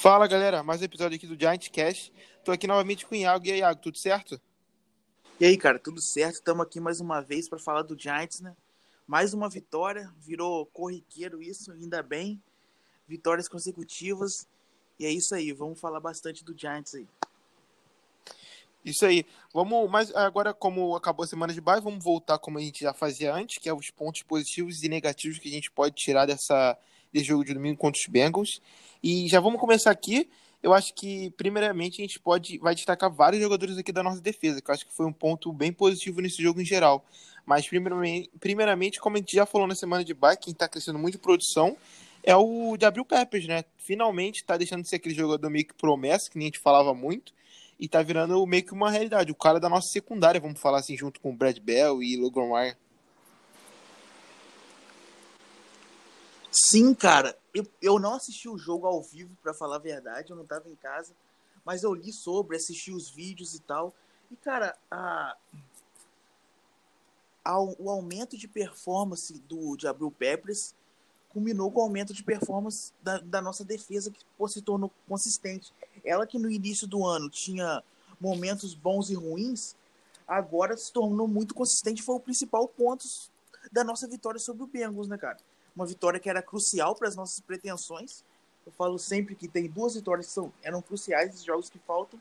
Fala, galera. Mais um episódio aqui do Giants Cast. Tô aqui novamente com o Iago. E aí, Iago, tudo certo? E aí, cara, tudo certo. Estamos aqui mais uma vez para falar do Giants, né? Mais uma vitória. Virou corriqueiro isso, ainda bem. Vitórias consecutivas. E é isso aí. Vamos falar bastante do Giants aí. Isso aí. Vamos, mas agora, como acabou a semana de bye, vamos voltar como a gente já fazia antes, que é os pontos positivos e negativos que a gente pode tirar desse jogo de domingo contra os Bengals. E já vamos começar aqui. Eu acho que, primeiramente, a gente vai destacar vários jogadores aqui da nossa defesa, que eu acho que foi um ponto bem positivo nesse jogo em geral. Mas, primeiramente, como a gente já falou na semana de bye, quem está crescendo muito de produção é o Gabriel Peppers, né? Finalmente está deixando de ser aquele jogador meio que promessa, que nem a gente falava muito, e está virando meio que uma realidade. O cara da nossa secundária, vamos falar assim, junto com o Bradberry e Logan Ryan. Sim, cara. Eu não assisti o jogo ao vivo, pra falar a verdade, eu não tava em casa, mas eu li sobre, assisti os vídeos e tal, e cara, o aumento de performance de Gabriel Peppers culminou com o aumento de performance da nossa defesa, que se tornou consistente. Ela que no início do ano tinha momentos bons e ruins, agora se tornou muito consistente, foi o principal ponto da nossa vitória sobre o Bengals, né, cara? Uma vitória que era crucial para as nossas pretensões. Eu falo sempre que tem duas vitórias que eram cruciais nos jogos que faltam,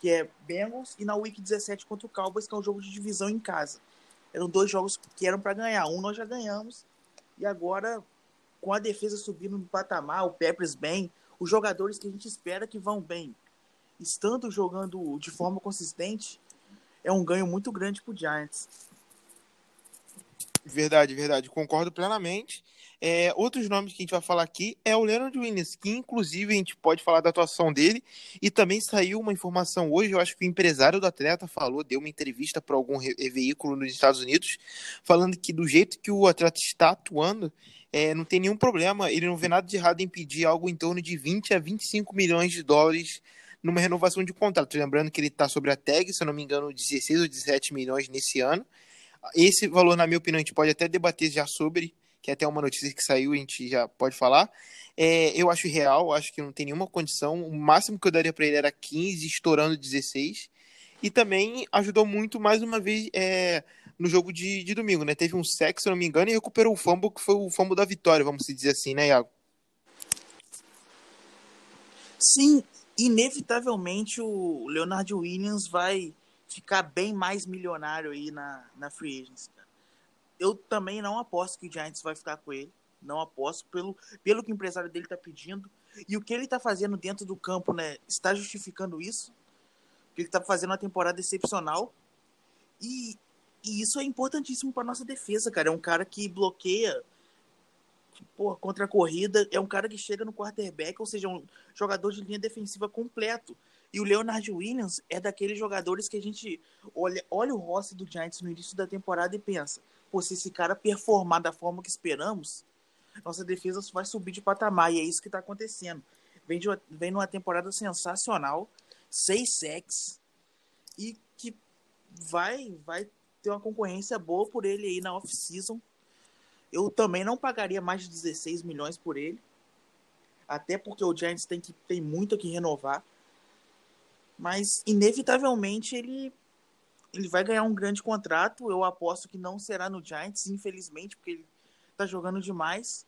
que é Bengals e na Week 17 contra o Cowboys, que é um jogo de divisão em casa. Eram dois jogos que eram para ganhar. Um nós já ganhamos, e agora, com a defesa subindo no patamar, o Peppers bem, os jogadores que a gente espera que vão bem, estando jogando de forma consistente, é um ganho muito grande para o Giants. Verdade, verdade. Concordo plenamente. Outros nomes que a gente vai falar aqui é o Leonard Williams, que inclusive a gente pode falar da atuação dele, e também saiu uma informação hoje, eu acho que o empresário do atleta falou, deu uma entrevista para algum veículo nos Estados Unidos, falando que do jeito que o atleta está atuando, não tem nenhum problema, ele não vê nada de errado em pedir algo em torno de 20 a 25 milhões de dólares numa renovação de contrato. Lembrando que ele está sobre a tag, se eu não me engano, 16 ou 17 milhões nesse ano. Esse valor, na minha opinião, a gente pode até debater já sobre, que é até uma notícia que saiu, a gente já pode falar. Eu acho irreal, acho que não tem nenhuma condição. O máximo que eu daria para ele era 15, estourando 16. E também ajudou muito, mais uma vez, no jogo de domingo, né? Teve um sack, se não me engano, e recuperou o fumble, que foi o fumble da vitória, vamos dizer assim, né, Iago? Sim, inevitavelmente o Leonard Williams vai ficar bem mais milionário aí na free agency, cara. Eu também não aposto que o Giants vai ficar com ele. Não aposto pelo que o empresário dele tá pedindo. E o que ele tá fazendo dentro do campo, né? Está justificando isso. Porque ele tá fazendo uma temporada excepcional. E isso é importantíssimo pra nossa defesa, cara. É um cara que bloqueia contra a corrida. É um cara que chega no quarterback, ou seja, um jogador de linha defensiva completo. E o Leonard Williams é daqueles jogadores que a gente olha o roster do Giants no início da temporada e pensa: pô, se esse cara performar da forma que esperamos, nossa defesa vai subir de patamar, e é isso que tá acontecendo. Vem numa temporada sensacional, 6 sacks, e que vai ter uma concorrência boa por ele aí na off-season. Eu também não pagaria mais de 16 milhões por ele, até porque o Giants tem muito que renovar, mas inevitavelmente ele vai ganhar um grande contrato. Eu aposto que não será no Giants, infelizmente, porque ele tá jogando demais.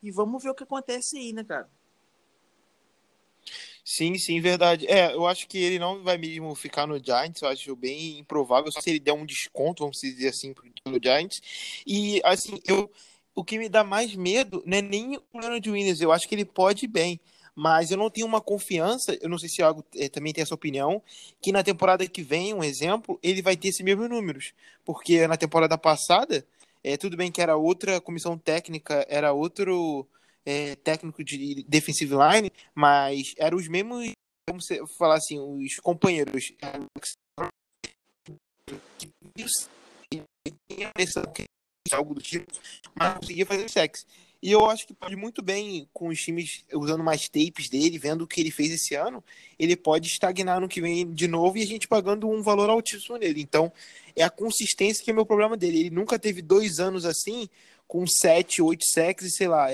E vamos ver o que acontece aí, né, cara? Sim, sim, verdade. Eu acho que ele não vai mesmo ficar no Giants, eu acho bem improvável, só se ele der um desconto, vamos dizer assim, pro Giants. E, assim, o que me dá mais medo não é nem o Leonard Williams, eu acho que ele pode ir bem. Mas eu não tenho uma confiança, eu não sei se o Iago também tem essa opinião, que na temporada que vem, um exemplo, ele vai ter esses mesmos números. Porque na temporada passada, tudo bem que era outra comissão técnica, era outro técnico de defensive line, mas eram os mesmos, vamos falar assim, os companheiros. Algo do tipo, mas não conseguia fazer sexo. E eu acho que pode muito bem, com os times usando mais tapes dele, vendo o que ele fez esse ano, ele pode estagnar no que vem de novo e a gente pagando um valor altíssimo nele. Então, é a consistência que é o meu problema dele. Ele nunca teve 2 anos assim, com 7, 8 sacks e, sei lá,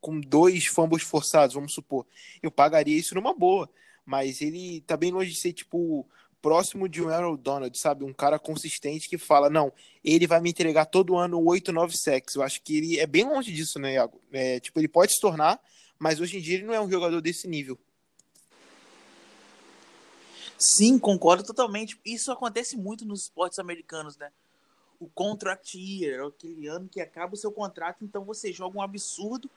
com 2 fumbles forçados, vamos supor. Eu pagaria isso numa boa, mas ele tá bem longe de ser, tipo, próximo de um Aaron Donald, sabe? Um cara consistente que fala, não, ele vai me entregar todo ano 8, 9 sacks. Eu acho que ele é bem longe disso, né, Iago? Tipo, ele pode se tornar, mas hoje em dia ele não é um jogador desse nível. Sim, concordo totalmente. Isso acontece muito nos esportes americanos, né? O contract year, aquele ano que acaba o seu contrato, então você joga um absurdo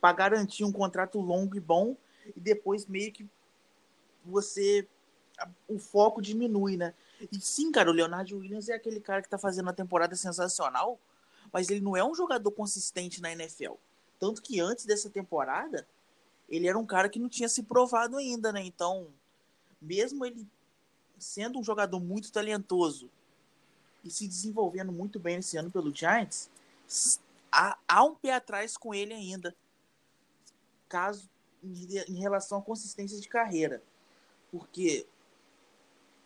para garantir um contrato longo e bom, e depois meio que o foco diminui, né? E sim, cara, o Leonard Williams é aquele cara que tá fazendo uma temporada sensacional, mas ele não é um jogador consistente na NFL. Tanto que antes dessa temporada, ele era um cara que não tinha se provado ainda, né? Então, mesmo ele sendo um jogador muito talentoso e se desenvolvendo muito bem esse ano pelo Giants, há um pé atrás com ele ainda, em relação à consistência de carreira. Porque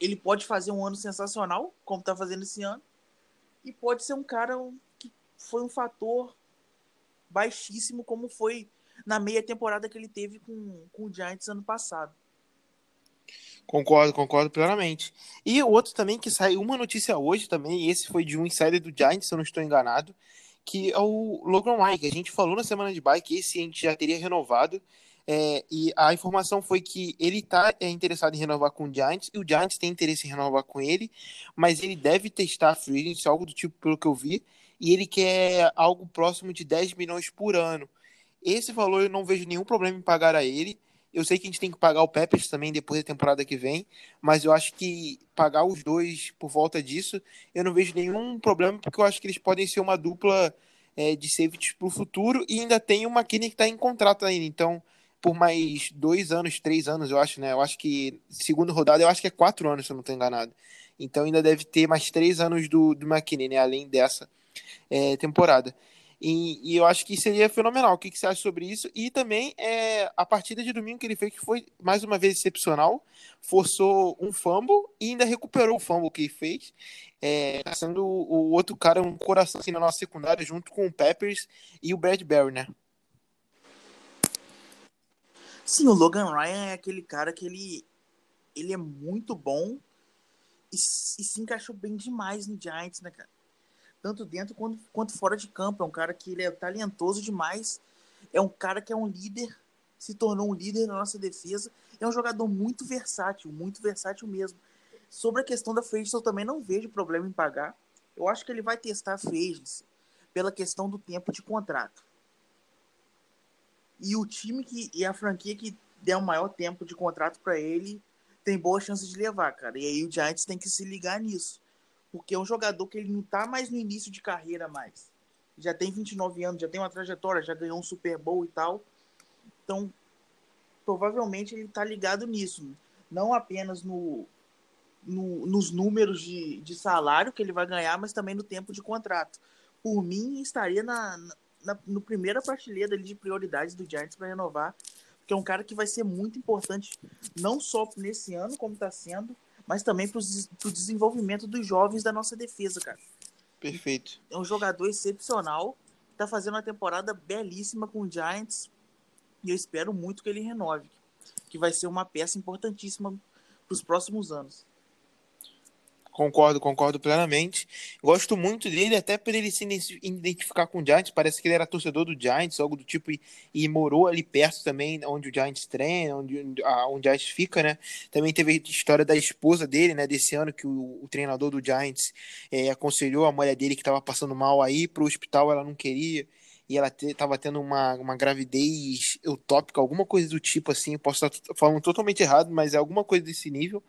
ele pode fazer um ano sensacional, como está fazendo esse ano, e pode ser um cara que foi um fator baixíssimo, como foi na meia temporada que ele teve com o Giants ano passado. Concordo plenamente. E o outro também, que saiu uma notícia hoje também, esse foi de um insider do Giants, se eu não estou enganado, que é o Logan Ryan, que a gente falou na semana de bye, que esse a gente já teria renovado, e a informação foi que ele está interessado em renovar com o Giants, e o Giants tem interesse em renovar com ele, mas ele deve testar a free agency, algo do tipo, pelo que eu vi, e ele quer algo próximo de 10 milhões por ano. Esse valor eu não vejo nenhum problema em pagar a ele. Eu sei que a gente tem que pagar o Peppers também depois da temporada que vem, mas eu acho que pagar os dois por volta disso, eu não vejo nenhum problema, porque eu acho que eles podem ser uma dupla de safeties para o futuro, e ainda tem o McKinney que está em contrato ainda, então por mais 2 anos, 3 anos, eu acho, né? Eu acho que, segunda rodada, eu acho que é 4 anos, se eu não estou enganado. Então ainda deve ter mais 3 anos do McKinney, né? Além dessa temporada. E eu acho que seria fenomenal. O que você acha sobre isso? E também a partida de domingo que ele fez, que foi mais uma vez excepcional, forçou um fumble e ainda recuperou o fumble que ele fez, sendo o outro cara um coração assim, na nossa secundária, junto com o Peppers e o Bradberry, né? Sim, o Logan Ryan é aquele cara que ele é muito bom e se encaixou bem demais no Giants, né, cara? Tanto dentro quanto fora de campo. É um cara que ele é talentoso demais. É um cara que é um líder, se tornou um líder na nossa defesa. É um jogador muito versátil mesmo. Sobre a questão da free agency, eu também não vejo problema em pagar. Eu acho que ele vai testar a free agency pela questão do tempo de contrato. E o time e a franquia que der o maior tempo de contrato para ele tem boa chance de levar, cara. E aí o Giants tem que se ligar nisso. Porque é um jogador que ele não tá mais no início de carreira mais. Já tem 29 anos, já tem uma trajetória, já ganhou um Super Bowl e tal. Então, provavelmente ele tá ligado nisso. Não apenas nos números de salário que ele vai ganhar, mas também no tempo de contrato. Por mim, estaria na primeira prateleira ali de prioridades do Giants para renovar. Porque é um cara que vai ser muito importante, não só nesse ano, como tá sendo, mas também para o desenvolvimento dos jovens da nossa defesa, cara. Perfeito. É um jogador excepcional, está fazendo uma temporada belíssima com o Giants, e eu espero muito que ele renove, que vai ser uma peça importantíssima para os próximos anos. Concordo plenamente. Gosto muito dele, até por ele se identificar com o Giants. Parece que ele era torcedor do Giants, algo do tipo, e morou ali perto também, onde o Giants treina, onde o Giants fica, né? Também teve a história da esposa dele, né? Desse ano que o treinador do Giants aconselhou a mulher dele, que estava passando mal, aí para o hospital, ela não queria. E ela estava tendo uma gravidez utópica, alguma coisa do tipo assim, eu posso estar falando totalmente errado, mas é alguma coisa desse nível,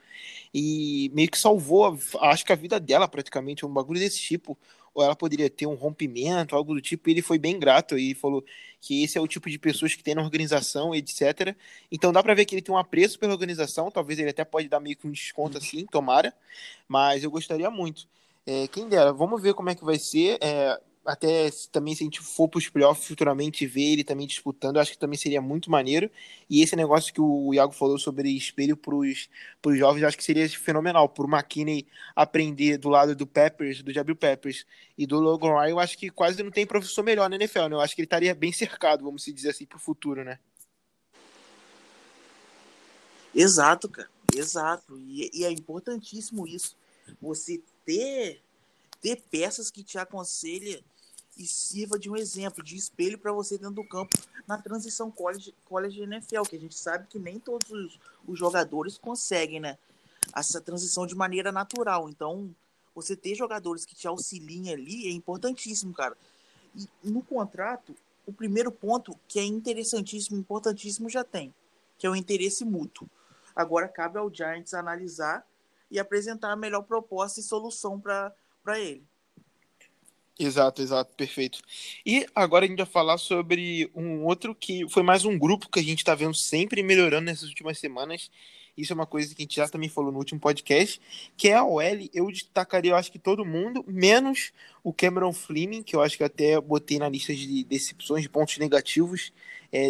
e meio que salvou, acho que a vida dela praticamente, um bagulho desse tipo, ou ela poderia ter um rompimento, algo do tipo, e ele foi bem grato, e falou que esse é o tipo de pessoas que tem na organização, etc. Então dá pra ver que ele tem um apreço pela organização, talvez ele até pode dar meio que um desconto assim, tomara, mas eu gostaria muito. Quem dera, vamos ver como é que vai ser, até também, se a gente for para os playoffs futuramente, ver ele também disputando, eu acho que também seria muito maneiro. E esse negócio que o Iago falou sobre espelho para os jovens, eu acho que seria fenomenal. Para o McKinney aprender do lado do Peppers, do Gabriel Peppers e do Logan Ryan, eu acho que quase não tem professor melhor na NFL, né? Eu acho que ele estaria bem cercado, vamos dizer assim, para o futuro, né? Exato, cara. Exato. E é importantíssimo isso. Você ter peças que te aconselhem e sirva de um exemplo, de espelho para você dentro do campo na transição college-NFL, que a gente sabe que nem todos os jogadores conseguem, né? Essa transição de maneira natural. Então, você ter jogadores que te auxiliem ali é importantíssimo, cara. E no contrato, o primeiro ponto que é interessantíssimo, importantíssimo já tem, que é o interesse mútuo. Agora cabe ao Giants analisar e apresentar a melhor proposta e solução para ele. Exato, exato, perfeito. E agora a gente vai falar sobre um outro que foi mais um grupo que a gente está vendo sempre melhorando nessas últimas semanas. Isso é uma coisa que a gente já também falou no último podcast, que é a OL. Eu destacaria, eu acho que todo mundo, menos o Cameron Fleming, que eu acho que até botei na lista de decepções, de pontos negativos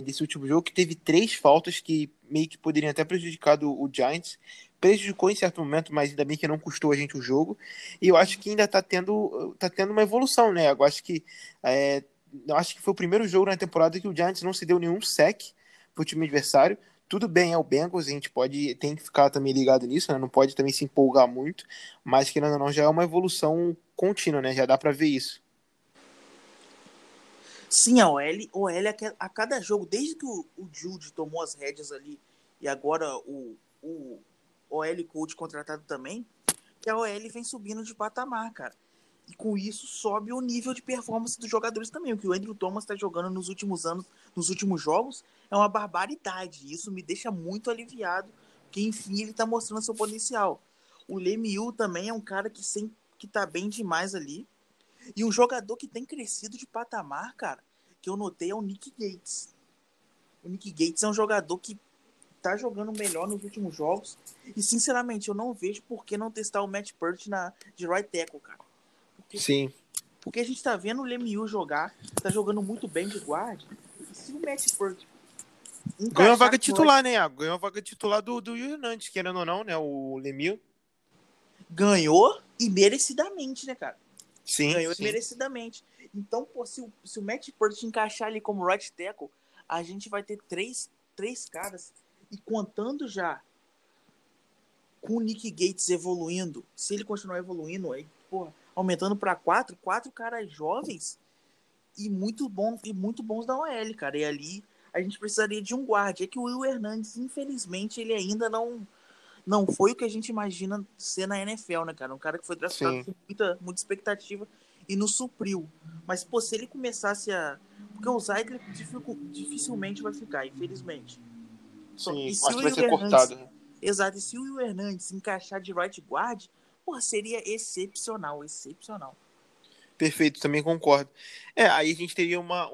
desse último jogo, que teve 3 faltas que meio que poderiam até prejudicar o Giants. Prejudicou em certo momento, mas ainda bem que não custou a gente o jogo. E eu acho que ainda tá tendo uma evolução, né? Eu acho que, foi o primeiro jogo na temporada que o Giants não se deu nenhum sec pro time adversário. Tudo bem, é o Bengals, a gente tem que ficar também ligado nisso, né? Não pode também se empolgar muito, mas querendo ou não, já é uma evolução contínua, né? Já dá pra ver isso. Sim, a OL a cada jogo, desde que o Judge tomou as rédeas ali, e agora o OL coach contratado também, que a OL vem subindo de patamar, cara. E com isso sobe o nível de performance dos jogadores também. O que o Andrew Thomas está jogando nos últimos anos, nos últimos jogos, é uma barbaridade. Isso me deixa muito aliviado, porque enfim ele está mostrando seu potencial. O Lemieux também é um cara que tá bem demais ali. E um jogador que tem crescido de patamar, cara, que eu notei é o Nick Gates. O Nick Gates é um jogador que tá jogando melhor nos últimos jogos. E, sinceramente, eu não vejo por que não testar o Matt Perch de right tackle, cara. Sim. Porque a gente tá vendo o Lemieux jogar, tá jogando muito bem de guarda. E se o Matt Perch ganhou a vaga titular, né, Iago? Ganhou a vaga titular do Will Hernandez, querendo ou não, né? O Lemieux ganhou e merecidamente, né, cara? Sim. Ganhou sim. E merecidamente. Então, pô, se o Matt Perch encaixar ali como right tackle, a gente vai ter três caras. E contando já com o Nick Gates evoluindo, se ele continuar evoluindo, aí, porra, aumentando para 4 caras jovens e muito bons da OL, cara. E ali a gente precisaria de um guarda. É que o Will Hernandez, infelizmente, ele ainda não foi o que a gente imagina ser na NFL, né, cara? Um cara que foi draftado com muita expectativa e não supriu. Mas, pô, se ele começasse a... Porque o Zeidler dificilmente vai ficar, infelizmente. Sim, acho que vai ser cortado. Né? Exato, e se o Will Hernandez encaixar de right guard, pô, seria excepcional, excepcional. Perfeito, também concordo. Aí a gente teria uma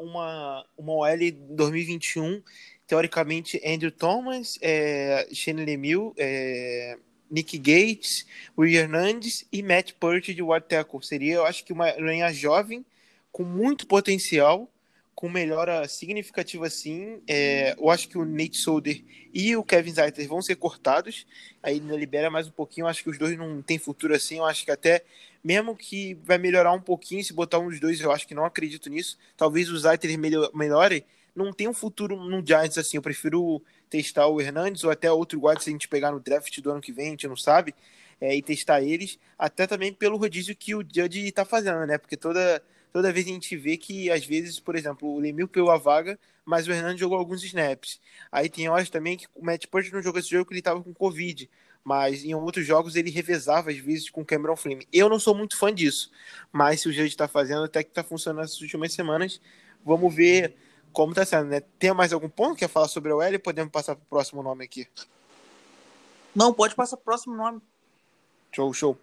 OL em 2021, teoricamente, Andrew Thomas, Shane Lemieux, Nick Gates, Will Hernandez e Matt Perch de right tackle. Seria, eu acho que uma linha jovem, com muito potencial, com melhora significativa, sim. Eu acho que o Nate Solder e o Kevin Zeitler vão ser cortados, aí libera mais um pouquinho. Eu acho que os dois não tem futuro assim. Eu acho que até, mesmo que vai melhorar um pouquinho, se botar um dos dois, eu acho que não acredito nisso. Talvez o Zeitler melhore, não tem um futuro no Giants assim. Eu prefiro testar o Hernandez ou até outro guarda, se a gente pegar no draft do ano que vem, a gente não sabe, e testar eles, até também pelo rodízio que o Judge tá fazendo, né? Porque Toda vez a gente vê que, às vezes, por exemplo, o Lemieux pegou a vaga, mas o Hernandez jogou alguns snaps. Aí tem horas também que o Matt Perch não jogou esse jogo porque ele estava com Covid, mas em outros jogos ele revezava, às vezes, com o Cameron Fleming. Eu não sou muito fã disso, mas se o Judge está fazendo, até que está funcionando essas últimas semanas, vamos ver como está sendo, né? Tem mais algum ponto que quer falar sobre a OL? Podemos passar para o próximo nome aqui? Não, pode passar para o próximo nome. Show.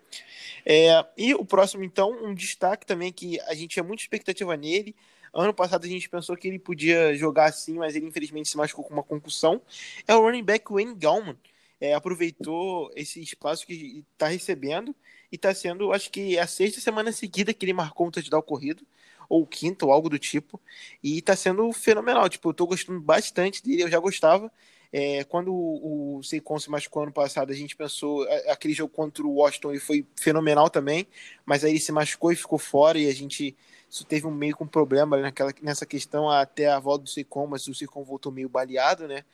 E o próximo, então, um destaque também que a gente tinha muita expectativa nele. Ano passado a gente pensou que ele podia jogar assim, mas ele infelizmente se machucou com uma concussão. É o running back Wayne Gallman. Aproveitou esse espaço que está recebendo e está sendo, acho que, a 6ª semana seguida que ele marcou um touchdown corrido. ou quinta, ou algo do tipo, e tá sendo fenomenal, tipo, eu tô gostando bastante dele, eu já gostava, quando o Saquon se machucou ano passado, a gente pensou, aquele jogo contra o Washington, ele foi fenomenal também, mas aí ele se machucou e ficou fora, e a gente teve meio que um problema nessa questão até a volta do Saquon, mas o Saquon voltou meio baleado, né,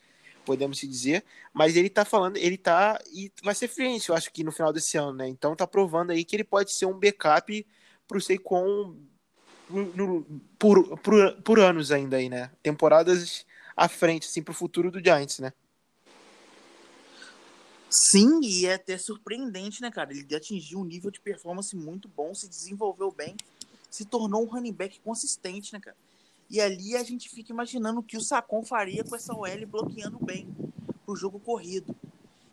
podemos se dizer, mas ele tá falando, e vai ser free, eu acho que no final desse ano, né, então tá provando aí que ele pode ser um backup pro Saquon por anos ainda aí, né, temporadas à frente, assim, pro futuro do Giants, né. Sim, e é até surpreendente, né, cara, ele atingiu um nível de performance muito bom, se desenvolveu bem, se tornou um running back consistente, né, cara. E ali a gente fica imaginando o que o Saquon faria com essa OL bloqueando bem pro jogo corrido.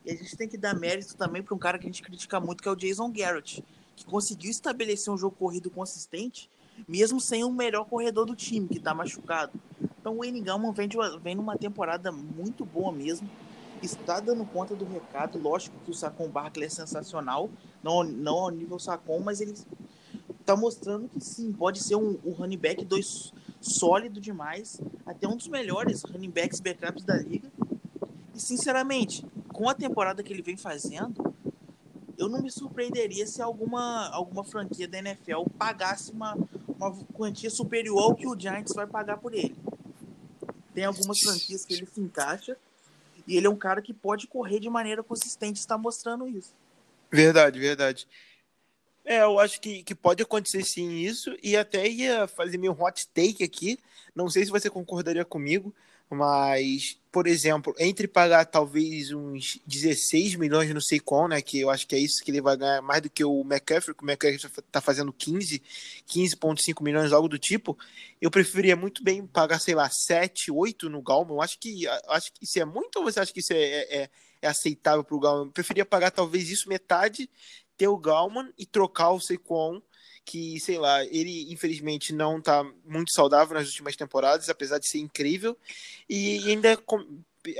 E a gente tem que dar mérito também para um cara que a gente critica muito, que é o Jason Garrett, que conseguiu estabelecer um jogo corrido consistente, mesmo sem o melhor corredor do time, que tá machucado. Então o Engram vem numa temporada muito boa mesmo, está dando conta do recado. Lógico que o Saquon Barkley é sensacional, não ao nível Saquon, mas ele tá mostrando que sim, pode ser um running back 2 sólido demais, até um dos melhores running backs backups da liga. E sinceramente, com a temporada que ele vem fazendo, eu não me surpreenderia se alguma franquia da NFL pagasse uma quantia superior ao que o Giants vai pagar por ele. Tem algumas franquias que ele se encaixa, e ele é um cara que pode correr de maneira consistente, está mostrando isso. Verdade. Eu acho que pode acontecer sim isso, e até ia fazer meu hot take aqui, não sei se você concordaria comigo, mas, por exemplo, entre pagar talvez uns 16 milhões no Saquon, né, que eu acho que é isso que ele vai ganhar mais do que o McCaffrey, que o McCaffrey tá fazendo 15,5 milhões, algo do tipo, eu preferia muito bem pagar, sei lá, 7, 8 no Gallman. Eu acho que isso é muito, ou você acha que isso é aceitável pro Gallman? Eu preferia pagar talvez isso, metade, ter o Gallman e trocar o Saquon, que, sei lá, ele infelizmente não tá muito saudável nas últimas temporadas, apesar de ser incrível, e ainda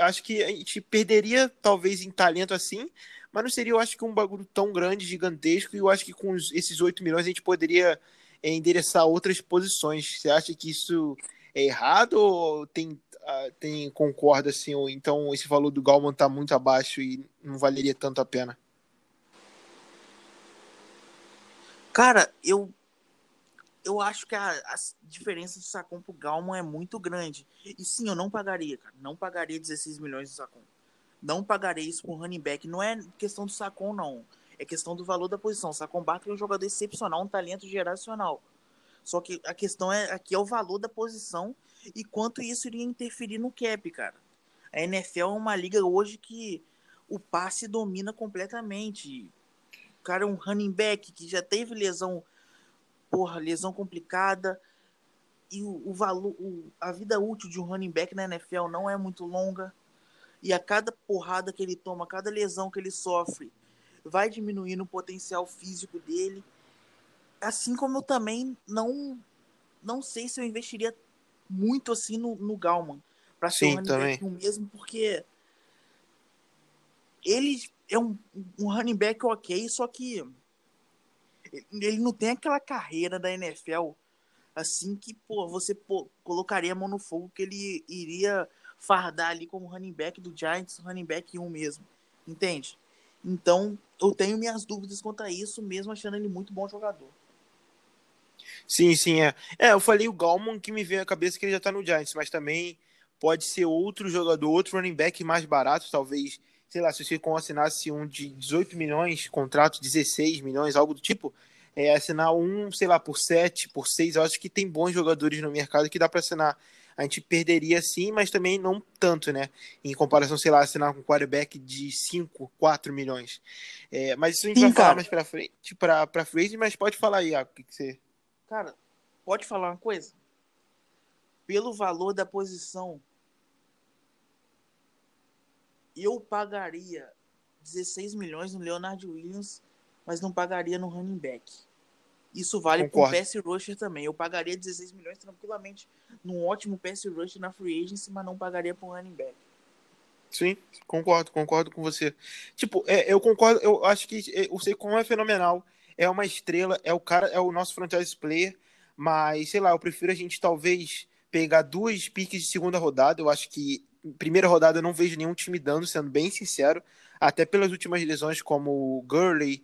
acho que a gente perderia talvez em talento assim, mas não seria, eu acho, que um bagulho tão grande, gigantesco, e eu acho que com esses 8 milhões a gente poderia endereçar outras posições. Você acha que isso é errado, ou tem concorda assim, ou então esse valor do Gallman tá muito abaixo e não valeria tanto a pena? Cara, eu acho que a diferença do Saquon pro Gallman é muito grande. E sim, eu não pagaria, cara. Não pagaria 16 milhões do Saquon. Não pagaria isso pro running back. Não é questão do Saquon, não. É questão do valor da posição. O Saquon Barkley é um jogador excepcional, um talento geracional. Só que a questão aqui é o valor da posição e quanto isso iria interferir no cap, cara. A NFL é uma liga hoje que o passe domina completamente. O cara é um running back que já teve lesão complicada, e o valor, a vida útil de um running back na NFL não é muito longa, e a cada porrada que ele toma, a cada lesão que ele sofre, vai diminuindo o potencial físico dele, assim como eu também não sei se eu investiria muito assim no Gallman, para ser um running back no mesmo, porque ele é um running back ok, só que ele não tem aquela carreira da NFL assim que, colocaria a mão no fogo que ele iria fardar ali como running back do Giants, running back 1 mesmo, entende? Então, eu tenho minhas dúvidas quanto a isso, mesmo achando ele muito bom jogador. Sim, é. Eu falei o Gallman, que me veio à cabeça que ele já tá no Giants, mas também pode ser outro jogador, outro running back mais barato, talvez. Sei lá, se o Saquon assinasse um de 18 milhões, contrato 16 milhões, algo do tipo, assinar um, sei lá, por 7, por 6, eu acho que tem bons jogadores no mercado que dá para assinar. A gente perderia sim, mas também não tanto, né? Em comparação, sei lá, assinar com um quarterback de 5, 4 milhões. Mas isso a gente vai falar mais para frente, para Fraser, mas pode falar aí, Iago, o que você... Cara, pode falar uma coisa? Pelo valor da posição, eu pagaria 16 milhões no Leonard Williams, mas não pagaria no running back. Isso vale para o pass rusher também. Eu pagaria 16 milhões tranquilamente num ótimo pass rusher na free agency, mas não pagaria para o running back. Sim, concordo com você. Tipo, eu concordo, eu acho que o Saquon é fenomenal, é uma estrela, é o nosso franchise player, Mas, sei lá, eu prefiro a gente talvez pegar duas piques de segunda rodada. Eu acho que primeira rodada eu não vejo nenhum time dando, sendo bem sincero. Até pelas últimas lesões, como o Gurley,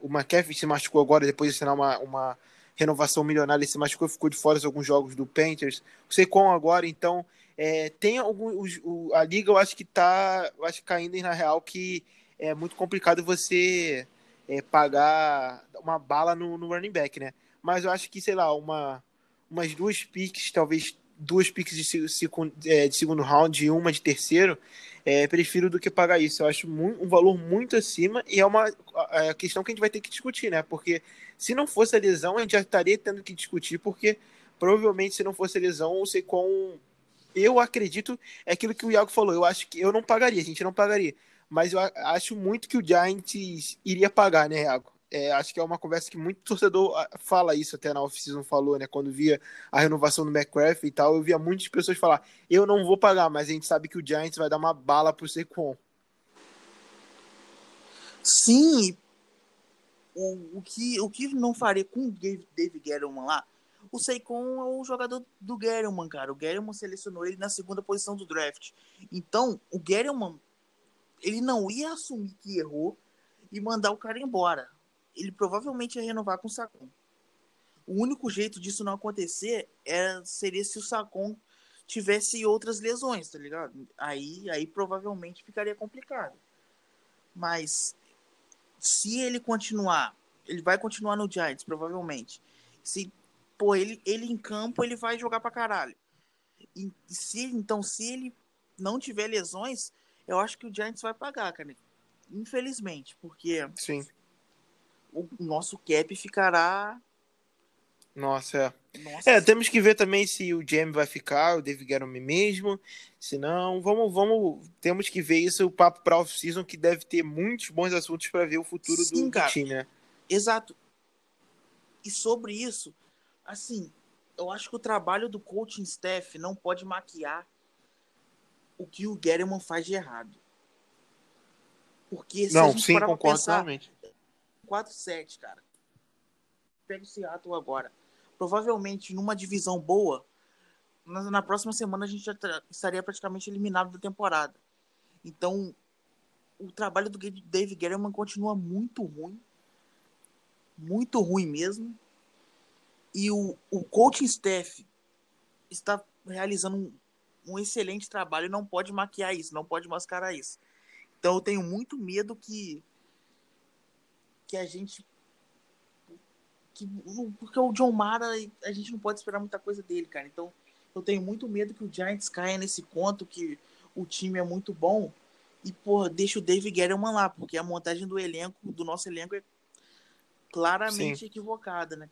o McCaffrey se machucou agora, depois de assinar uma renovação milionária, ele se machucou e ficou de fora de alguns jogos do Panthers. O Saquon agora, então, tem alguns, a liga eu acho que está caindo na real que é muito complicado você pagar uma bala no running back, né? Mas eu acho que, sei lá, umas duas picks, talvez duas picks de segundo round e uma de terceiro, prefiro do que pagar isso. Eu acho um valor muito acima e é uma questão que a gente vai ter que discutir, né? Porque se não fosse a lesão, a gente já estaria tendo que discutir, porque provavelmente se não fosse a lesão, eu sei qual... Eu acredito, é aquilo que o Iago falou, eu acho que eu não pagaria, a gente não pagaria, mas eu acho muito que o Giants iria pagar, né, Iago? Acho que é uma conversa que muito torcedor fala isso, até na off-season falou, né? Quando via a renovação do McCaffrey e tal, eu via muitas pessoas falar, eu não vou pagar, mas a gente sabe que o Giants vai dar uma bala pro Saquon. Sim, o que não faria com o David Gettleman lá? O Saquon é o jogador do Gettleman, cara. O Gettleman selecionou ele na segunda posição do draft. Então, o Gettleman, ele não ia assumir que errou e mandar o cara embora. Ele provavelmente ia renovar com o Saquon. O único jeito disso não acontecer seria se o Saquon tivesse outras lesões, tá ligado? Aí provavelmente ficaria complicado. Mas, se ele continuar, ele vai continuar no Giants, provavelmente. Se... Pô, ele em campo, ele vai jogar pra caralho. Se ele não tiver lesões, eu acho que o Giants vai pagar, cara. Infelizmente, porque... Sim. O nosso cap ficará... Nossa, é. Nossa. Temos que ver também se o GM vai ficar, o David Gettleman mesmo. Se não, temos que ver isso, o papo pra off-season, que deve ter muitos bons assuntos pra ver o futuro do time, né? Exato. E sobre isso... Assim, eu acho que o trabalho do coaching staff não pode maquiar o que o Gettleman faz de errado. Porque se não, a gente sim, parar pra pensar... 4-7, cara. Pega o Seattle agora. Provavelmente, numa divisão boa, na próxima semana a gente já estaria praticamente eliminado da temporada. Então, o trabalho do David Gettleman continua muito ruim. Muito ruim mesmo. E o coaching staff está realizando um excelente trabalho e não pode maquiar isso, não pode mascarar isso. Então eu tenho muito medo que a gente... Porque o John Mara, a gente não pode esperar muita coisa dele, cara. Então eu tenho muito medo que o Giants caia nesse conto que o time é muito bom e, porra, deixa o David Gettleman lá, porque a montagem do nosso elenco é claramente Sim. equivocada, né?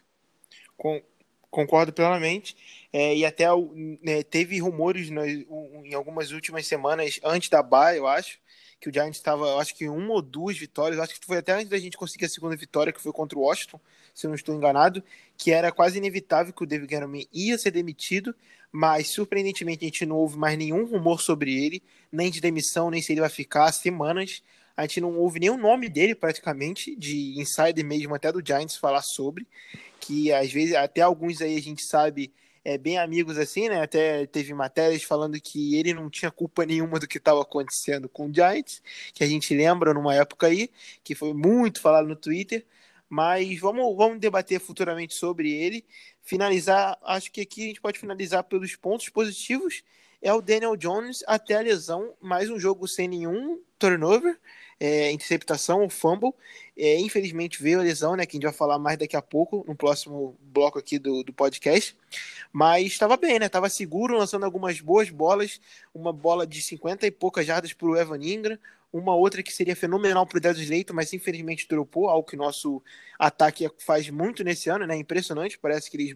Concordo plenamente, e até teve rumores em algumas últimas semanas, antes da bye, eu acho, que o Giants estava, eu acho que uma ou duas vitórias, eu acho que foi até antes da gente conseguir a segunda vitória, que foi contra o Washington, se eu não estou enganado, que era quase inevitável que o David Gettleman ia ser demitido, mas surpreendentemente a gente não houve mais nenhum rumor sobre ele, nem de demissão, nem se ele vai ficar, semanas, a gente não ouve nenhum nome dele praticamente, de insider mesmo, até do Giants falar sobre, que às vezes, até alguns aí a gente sabe, bem amigos assim, né, até teve matérias falando que ele não tinha culpa nenhuma do que estava acontecendo com o Giants, que a gente lembra numa época aí, que foi muito falado no Twitter, mas vamos debater futuramente sobre ele, finalizar, acho que aqui a gente pode finalizar pelos pontos positivos, é o Daniel Jones até a lesão, mais um jogo sem nenhum turnover, interceptação ou fumble, infelizmente veio a lesão, né, que a gente vai falar mais daqui a pouco, no próximo bloco aqui do podcast, mas estava bem, né, estava seguro, lançando algumas boas bolas, uma bola de 50 e poucas jardas para o Evan Engram, uma outra que seria fenomenal para o Dez Leito, mas infelizmente dropou, algo que nosso ataque faz muito nesse ano, né, impressionante, parece que eles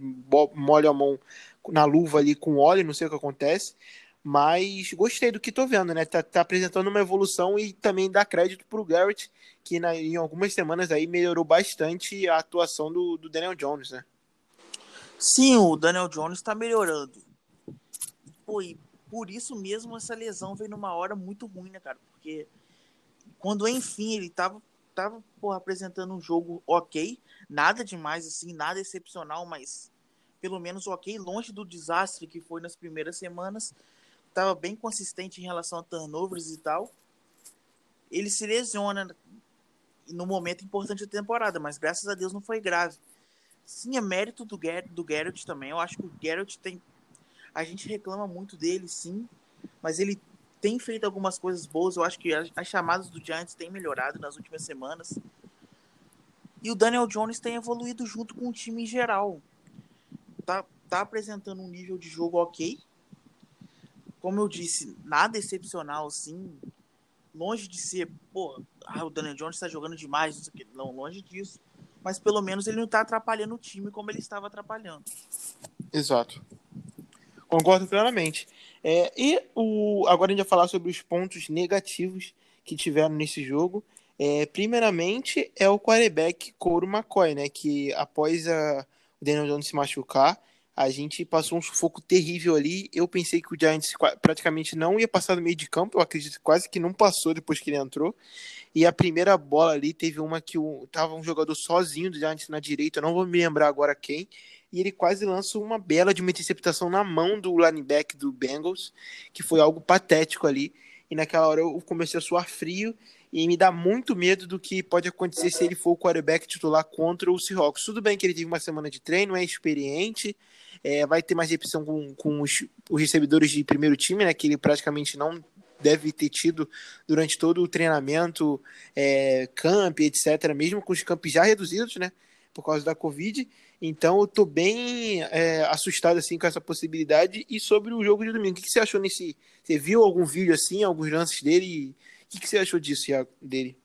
molham a mão na luva ali com óleo, não sei o que acontece, mas gostei do que tô vendo, né? Tá apresentando uma evolução e também dá crédito pro Garrett, que em algumas semanas aí melhorou bastante a atuação do Daniel Jones, né? Sim, o Daniel Jones tá melhorando. Pô, e por isso mesmo essa lesão veio numa hora muito ruim, né, cara? Porque quando, enfim, ele tava apresentando um jogo ok, nada demais assim, nada excepcional, mas pelo menos ok, longe do desastre que foi nas primeiras semanas. Estava bem consistente em relação a turnovers e tal. Ele se lesiona no momento importante da temporada, mas graças a Deus não foi grave. Sim, é mérito do Garrett também. Eu acho que o Garrett tem... A gente reclama muito dele, sim, mas ele tem feito algumas coisas boas. Eu acho que as chamadas do Giants têm melhorado nas últimas semanas. E o Daniel Jones tem evoluído junto com o time em geral. Tá apresentando um nível de jogo ok. Como eu disse, nada excepcional, sim. Longe de ser, o Daniel Jones tá jogando demais, não sei o quê. Não, longe disso. Mas pelo menos ele não tá atrapalhando o time como ele estava atrapalhando. Exato. Concordo plenamente. Agora a gente vai falar sobre os pontos negativos que tiveram nesse jogo. Primeiramente, é o quarterback Colt McCoy, né? Que após o Daniel Jones se machucar, a gente passou um sufoco terrível ali. Eu pensei que o Giants praticamente não ia passar no meio de campo. Eu acredito quase que não passou depois que ele entrou. E a primeira bola ali, teve uma que tava um jogador sozinho do Giants na direita. Eu não vou me lembrar agora quem. E ele quase lança uma bela de uma interceptação na mão do linebacker do Bengals, que foi algo patético ali. E naquela hora eu comecei a suar frio. E me dá muito medo do que pode acontecer se ele for o quarterback titular contra o Seahawks. Tudo bem que ele teve uma semana de treino, é experiente, vai ter mais repetição com os recebedores de primeiro time, né, que ele praticamente não deve ter tido durante todo o treinamento, camp, etc., mesmo com os campos já reduzidos, né, por causa da Covid. Então eu tô bem assustado assim, com essa possibilidade. E sobre o jogo de domingo, o que você achou nesse... Você viu algum vídeo assim, alguns lances dele? O que você achou disso, Iago, dele?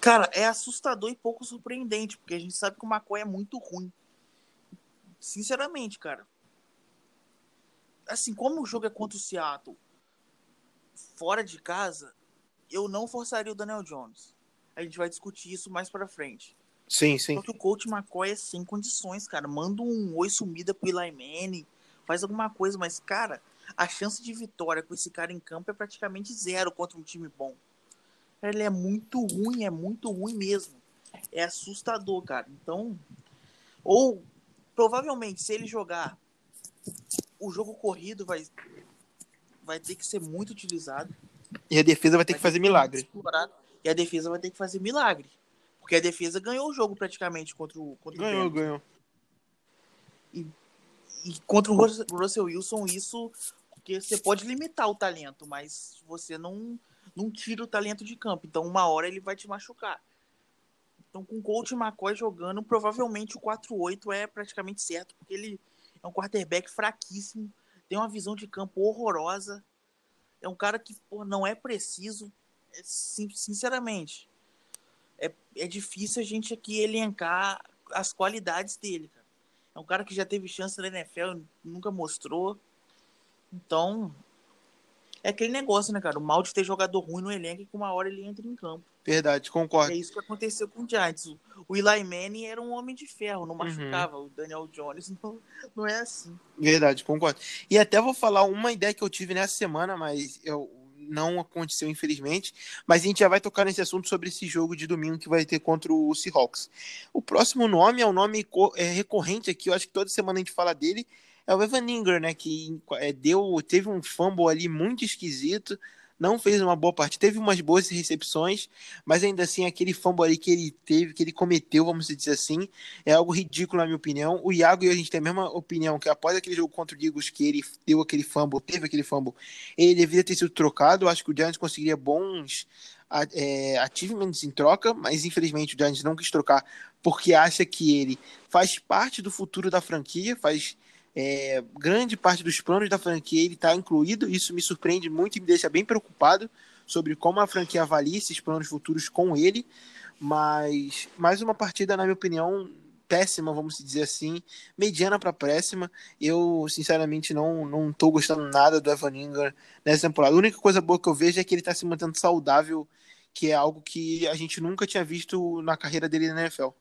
Cara, é assustador e pouco surpreendente, porque a gente sabe que o McCoy é muito ruim. Sinceramente, cara. Assim, como o jogo é contra o Seattle, fora de casa, eu não forçaria o Daniel Jones. A gente vai discutir isso mais pra frente. Sim, sim. Só que o Colt McCoy é sem condições, cara. Manda um oi sumida pro Eli Manning, faz alguma coisa, mas, cara... A chance de vitória com esse cara em campo é praticamente zero contra um time bom. Ele é muito ruim mesmo. É assustador, cara. Então, ou provavelmente se ele jogar, o jogo corrido vai ter que ser muito utilizado. E a defesa vai ter que fazer milagre. E a defesa vai ter que fazer milagre. Porque a defesa ganhou o jogo praticamente contra o Bengals. Ganhou. E contra o Russell Wilson, isso, porque você pode limitar o talento, mas você não tira o talento de campo. Então, uma hora ele vai te machucar. Então, com o Colt McCoy jogando, provavelmente o 4-8 é praticamente certo, porque ele é um quarterback fraquíssimo, tem uma visão de campo horrorosa, é um cara que não é preciso, sinceramente. É difícil a gente aqui elencar as qualidades dele, cara. É um cara que já teve chance na NFL, nunca mostrou. Então, é aquele negócio, né, cara? O mal de ter jogador ruim no elenco é que uma hora ele entra em campo. Verdade, concordo. É isso que aconteceu com o Giants. O Eli Manning era um homem de ferro, não machucava. O Daniel Jones não é assim. Verdade, concordo. E até vou falar uma ideia que eu tive nessa semana, mas não aconteceu, infelizmente, mas a gente já vai tocar nesse assunto sobre esse jogo de domingo que vai ter contra o Seahawks. O próximo nome é um nome recorrente aqui, eu acho que toda semana a gente fala dele, é o Evan Engram, né, que teve um fumble ali muito esquisito, não fez uma boa parte, teve umas boas recepções, mas ainda assim aquele fumble ali que ele cometeu, vamos dizer assim, é algo ridículo na minha opinião. O Iago e a gente tem a mesma opinião, que após aquele jogo contra o Eagles que ele deu aquele fumble, ele deveria ter sido trocado. Eu acho que o Giants conseguiria bons achievements em troca, mas infelizmente o Giants não quis trocar porque acha que ele faz parte do futuro da franquia, grande parte dos planos da franquia ele está incluído. Isso me surpreende muito e me deixa bem preocupado sobre como a franquia avalia esses planos futuros com ele. Mas mais uma partida, na minha opinião, péssima, vamos dizer assim, mediana para péssima. Eu sinceramente não estou gostando nada do Evan Engram nessa temporada. A única coisa boa que eu vejo é que ele está se mantendo saudável, que é algo que a gente nunca tinha visto na carreira dele na NFL.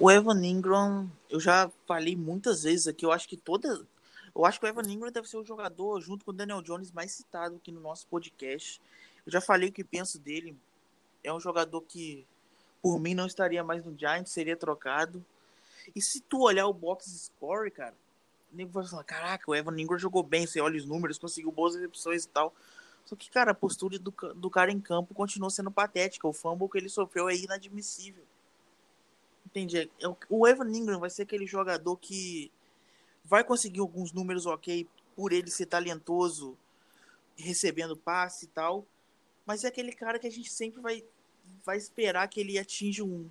O Evan Engram, eu já falei muitas vezes aqui, eu acho que o Evan Engram deve ser o jogador, junto com o Daniel Jones, mais citado aqui no nosso podcast. Eu já falei o que penso dele. É um jogador que Por mim, não estaria mais no Giants, seria trocado. E se tu olhar o box score, cara, o nego vai falar, caraca, o Evan Engram jogou bem, você olha os números, conseguiu boas recepções e tal. Só que, cara, a postura do cara em campo continuou sendo patética. O fumble que ele sofreu é inadmissível. Entendi. O Evan Engram vai ser aquele jogador que vai conseguir alguns números ok por ele ser talentoso, recebendo passe e tal. Mas é aquele cara que a gente sempre vai esperar que ele atinja um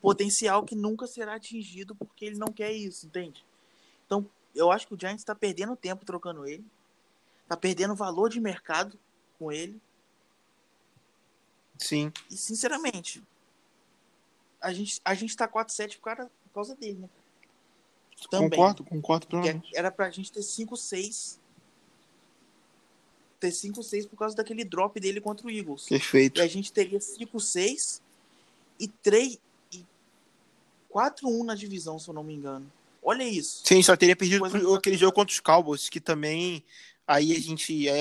potencial que nunca será atingido porque ele não quer isso, entende? Então, eu acho que o Giants está perdendo tempo trocando ele. Tá perdendo valor de mercado com ele. Sim. E, sinceramente, a gente tá 4-7 por causa dele, né? Também. Concordo plenamente. Era pra gente ter 5-6. Ter 5-6 por causa daquele drop dele contra o Eagles. Perfeito. E a gente teria 5-6 e 3 e 4-1 na divisão, se eu não me engano. Olha isso. Sim, só teria perdido aquele jogo contra os Cowboys, que também... Aí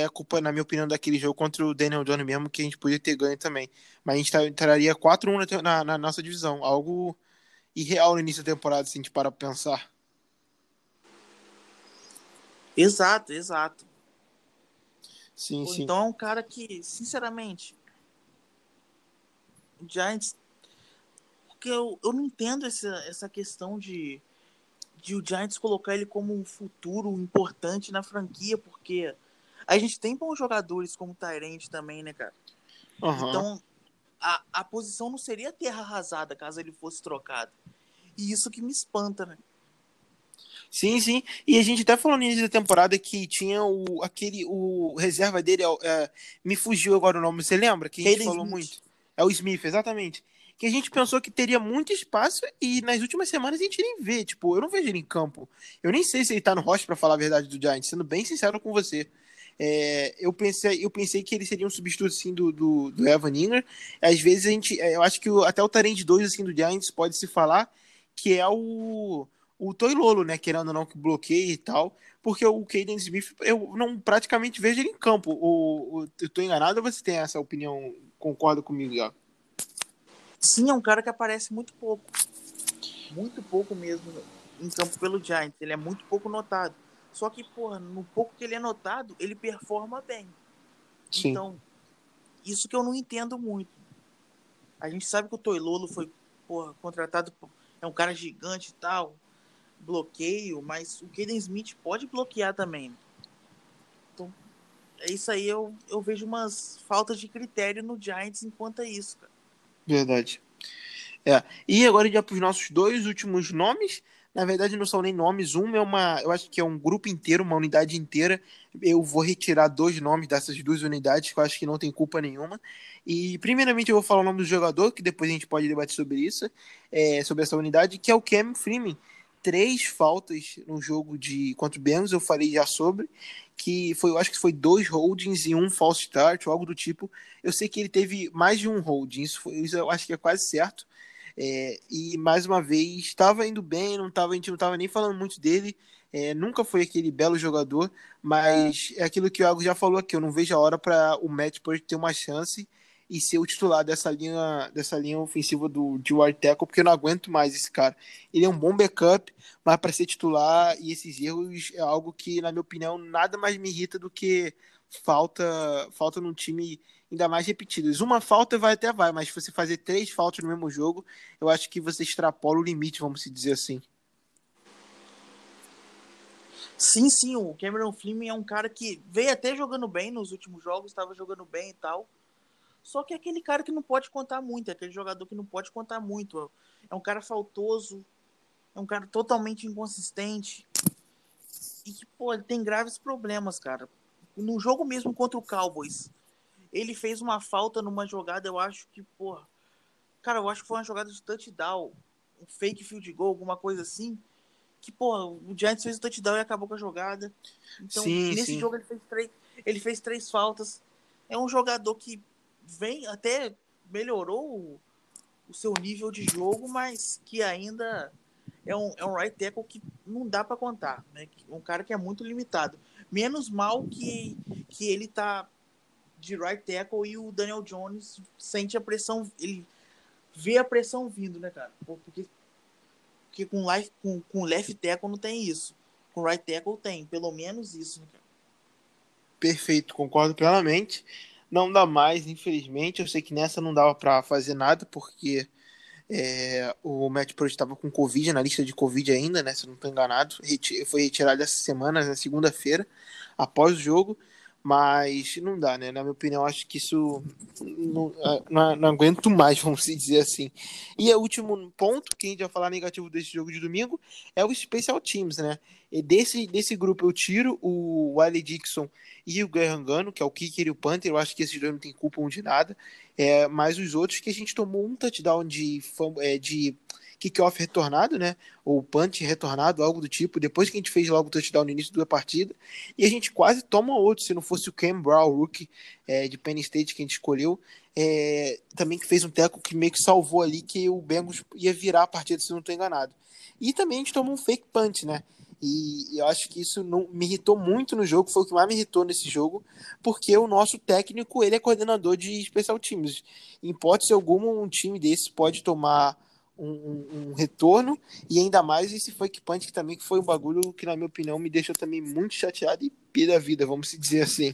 a culpa, na minha opinião, daquele jogo contra o Daniel Jones mesmo, que a gente podia ter ganho também. Mas a gente estaria 4-1 na nossa divisão. Algo irreal no início da temporada, se a gente parar pra pensar. Exato. Sim. Então é um cara que, sinceramente, o Giants... Porque eu não entendo essa questão de o Giants colocar ele como um futuro importante na franquia, porque a gente tem bons jogadores como o Tyrant também, né, cara? Uhum. Então, a posição não seria terra arrasada caso ele fosse trocado. E isso que me espanta, né? Sim. E a gente até falou no início da temporada que tinha o reserva dele, me fugiu agora o nome, você lembra? Que a gente falou muito. É o Smith, exatamente. Que a gente pensou que teria muito espaço e nas últimas semanas a gente nem vê. Tipo, eu não vejo ele em campo. Eu nem sei se ele tá no roster, pra falar a verdade, do Giants, sendo bem sincero com você. Eu pensei que ele seria um substituto, assim, do Evan Engram. Às vezes eu acho que até o Tarend 2, assim, do Giants pode se falar que é o Toilolo, né, querendo ou não, que bloqueia e tal, porque o Caden Smith, eu não praticamente vejo ele em campo. Eu tô enganado ou você tem essa opinião? Concorda comigo, Iago? Sim, é um cara que aparece muito pouco mesmo em campo pelo Giants, ele é muito pouco notado, só que, porra, no pouco que ele é notado, ele performa bem. Sim. Então, isso que eu não entendo muito. A gente sabe que o Toilolo foi, porra, contratado, é um cara gigante e tal, bloqueio, mas o Caden Smith pode bloquear também. Então, é isso aí, eu vejo umas faltas de critério no Giants enquanto é isso, cara. Verdade. E agora já para os nossos dois últimos nomes. Na verdade, não são nem nomes. Eu acho que é um grupo inteiro, uma unidade inteira. Eu vou retirar dois nomes dessas duas unidades, que eu acho que não tem culpa nenhuma. E, primeiramente, eu vou falar o nome do jogador, que depois a gente pode debater sobre isso, sobre essa unidade, que é o Cameron Fleming. 3 faltas no jogo contra o Bengals, eu falei já sobre, que foi, eu acho que foi 2 holdings e 1 false start, ou algo do tipo. Eu sei que ele teve mais de 1 holding, isso eu acho que é quase certo. E, mais uma vez, estava indo bem, a gente não estava nem falando muito dele, nunca foi aquele belo jogador, mas é aquilo que o Iago já falou aqui, eu não vejo a hora para o Matt Perch ter uma chance e ser o titular dessa linha ofensiva de wide tackle, porque eu não aguento mais esse cara. Ele é um bom backup, mas para ser titular e esses erros é algo que, na minha opinião, nada mais me irrita do que falta num time, ainda mais repetidas. Uma falta vai, mas se você fazer 3 faltas no mesmo jogo, eu acho que você extrapola o limite, vamos dizer assim. Sim, o Cameron Fleming é um cara que veio até jogando bem nos últimos jogos, estava jogando bem e tal, só que é aquele cara que não pode contar muito, é aquele jogador que não pode contar muito. É um cara faltoso, é um cara totalmente inconsistente. E que, pô, ele tem graves problemas, cara. No jogo mesmo contra o Cowboys, ele fez uma falta numa jogada, eu acho que, pô... Cara, eu acho que foi uma jogada de touchdown, um fake field goal, alguma coisa assim, que, pô, o Giants fez o touchdown e acabou com a jogada. Então, nesse jogo ele fez 3 faltas. É um jogador que vem, até melhorou o seu nível de jogo, mas que ainda é um right tackle que não dá para contar, né? Um cara que é muito limitado. Menos mal que ele tá de right tackle e o Daniel Jones sente a pressão, ele vê a pressão vindo, né, cara? Porque com left tackle não tem isso. Com right tackle tem, pelo menos isso, né, cara? Perfeito, concordo plenamente. Não dá mais, infelizmente. Eu sei que nessa não dava pra fazer nada, porque o Matt Perch estava com Covid, na lista de Covid ainda, né? Se eu não estou enganado. Foi retirado essa semana, na segunda-feira, após o jogo. Mas não dá, né? Na minha opinião, acho que isso não aguento mais, vamos dizer assim. E o último ponto que a gente vai falar negativo desse jogo de domingo é o Special Teams, né? E desse grupo eu tiro o Wiley Dixon e o Guerrangano, que é o kicker e o punter. Eu acho que esses dois não têm culpa um de nada. Mas os outros que a gente tomou um touchdown de kickoff retornado, né? Ou punt retornado, algo do tipo, depois que a gente fez logo o touchdown no início da partida, e a gente quase toma outro, se não fosse o Cam Brown, o rookie de Penn State que a gente escolheu, também que fez um tackle que meio que salvou ali, que o Bengals ia virar a partida, se não estou enganado. E também a gente tomou um fake punt, né? E eu acho que isso não, me irritou muito no jogo, foi o que mais me irritou nesse jogo, porque o nosso técnico, ele é coordenador de Special Teams. Em hipótese alguma, um time desse pode tomar um retorno, e ainda mais esse fake punt, que também foi um bagulho que, na minha opinião, me deixou também muito chateado e pé da vida, vamos dizer assim.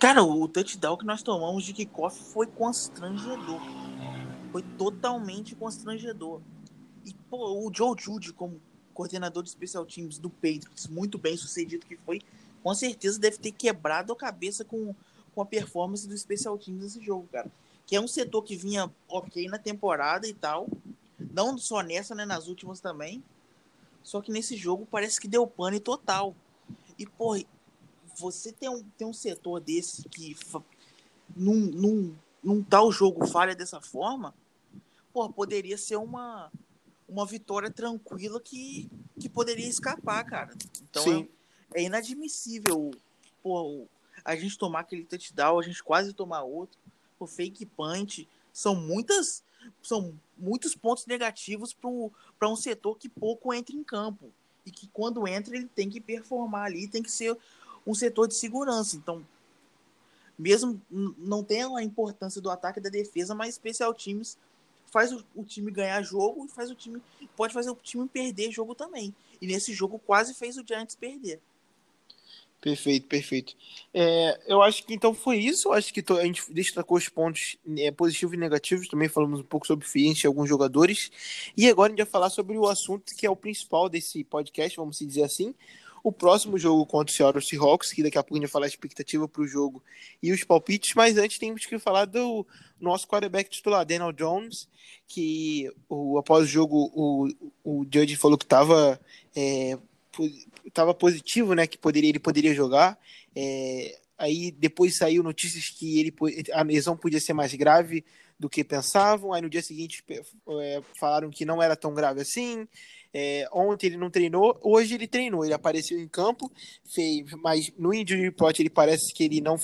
Cara, o touchdown que nós tomamos de kickoff foi constrangedor. Foi totalmente constrangedor. E, pô, o Joe Judge, como coordenador de Special Teams do Patriots, muito bem sucedido que foi, com certeza deve ter quebrado a cabeça com a performance do Special Teams nesse jogo, cara. Que é um setor que vinha ok na temporada e tal, não só nessa, né, nas últimas também, só que nesse jogo parece que deu pane total. E, porra, você tem um setor desse que num tal jogo falha dessa forma, porra, poderia ser uma vitória tranquila que poderia escapar, cara. Então, sim. É inadmissível, porra, a gente tomar aquele touchdown, a gente quase tomar outro, o fake punch, são muitos pontos negativos para um setor que pouco entra em campo, e que quando entra ele tem que performar ali, tem que ser um setor de segurança. Então, mesmo não tem a importância do ataque e da defesa, mas Special Teams faz o time ganhar jogo e pode fazer o time perder jogo também, e nesse jogo quase fez o Giants perder. Perfeito. Eu acho que então foi isso. Eu acho que a gente destacou os pontos positivos e negativos. Também falamos um pouco sobre eficiência de alguns jogadores. E agora a gente vai falar sobre o assunto que é o principal desse podcast, vamos dizer assim. O próximo jogo contra o Seattle Seahawks, que daqui a pouco a gente vai falar a expectativa para o jogo e os palpites. Mas antes temos que falar do nosso quarterback titular, Daniel Jones, que após o jogo o Judge falou que estava positivo, né, que ele poderia jogar. Aí depois saiu notícias que a lesão podia ser mais grave do que pensavam. Aí no dia seguinte falaram que não era tão grave assim. Ontem ele não treinou, hoje ele treinou, ele apareceu em campo, mas no injury report ele parece que ele não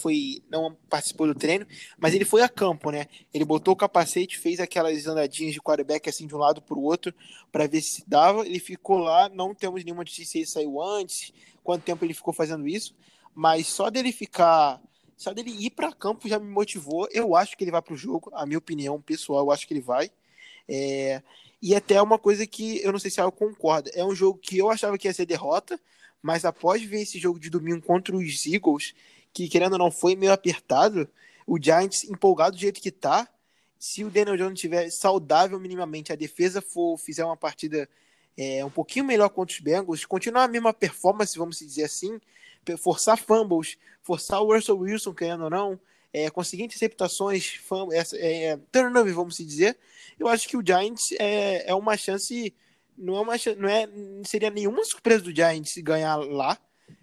participou do treino, mas ele foi a campo, né? Ele botou o capacete, fez aquelas andadinhas de quarterback assim de um lado para o outro para ver se dava. Ele ficou lá, não temos nenhuma notícia se ele saiu antes, quanto tempo ele ficou fazendo isso, mas só dele ir para campo já me motivou. Eu acho que ele vai pro jogo, a minha opinião pessoal, eu acho que ele vai. E até uma coisa que eu não sei se eu concordo, é um jogo que eu achava que ia ser derrota, mas após ver esse jogo de domingo contra os Eagles, que querendo ou não foi meio apertado, o Giants empolgado do jeito que tá, se o Daniel Jones estiver saudável minimamente, a defesa fizer uma partida um pouquinho melhor contra os Bengals, continuar a mesma performance, vamos dizer assim, forçar fumbles, forçar o Russell Wilson, querendo ou não, conseguir interceptações, turnover, vamos dizer, eu acho que o Giants é uma chance, seria nenhuma surpresa do Giants ganhar lá,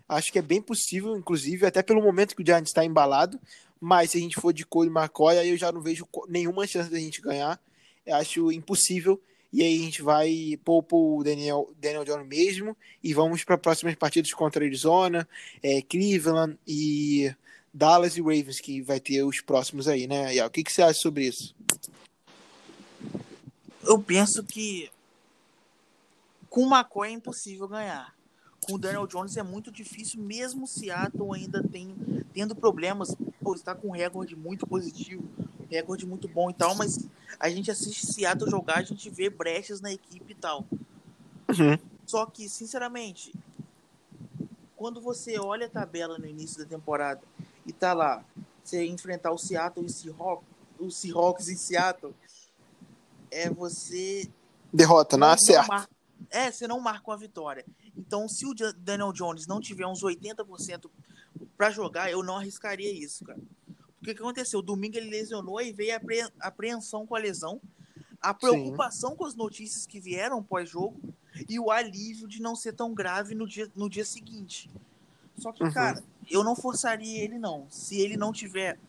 acho que é bem possível, inclusive, até pelo momento que o Giants está embalado, mas se a gente for de Colt McCoy, aí eu já não vejo nenhuma chance da gente ganhar, eu acho impossível, e aí a gente vai poupar o Daniel Jones mesmo, e vamos para próximas partidas contra Arizona, Cleveland e Dallas e Ravens, que vai ter os próximos aí, né, Iago? O que você acha sobre isso? Eu penso que com o McCoy é impossível ganhar. Com o Daniel Jones é muito difícil, mesmo o Seattle ainda tendo problemas. Pô, está com um recorde muito positivo. recorde muito bom e tal, mas a gente assiste Seattle jogar, a gente vê brechas na equipe e tal. Uhum. Só que, sinceramente, quando você olha a tabela no início da temporada e tá lá, você enfrentar o Seattle e o Seahawks em Seattle, você... Derrota, não acerta. Você não marca uma vitória. Então, se o Daniel Jones não tiver uns 80% pra jogar, eu não arriscaria isso, cara. Porque o que aconteceu? Domingo ele lesionou e veio a apreensão com a lesão, a preocupação com as notícias que vieram pós-jogo e o alívio de não ser tão grave no dia seguinte. Só que, cara, eu não forçaria ele, não. Se ele não tiver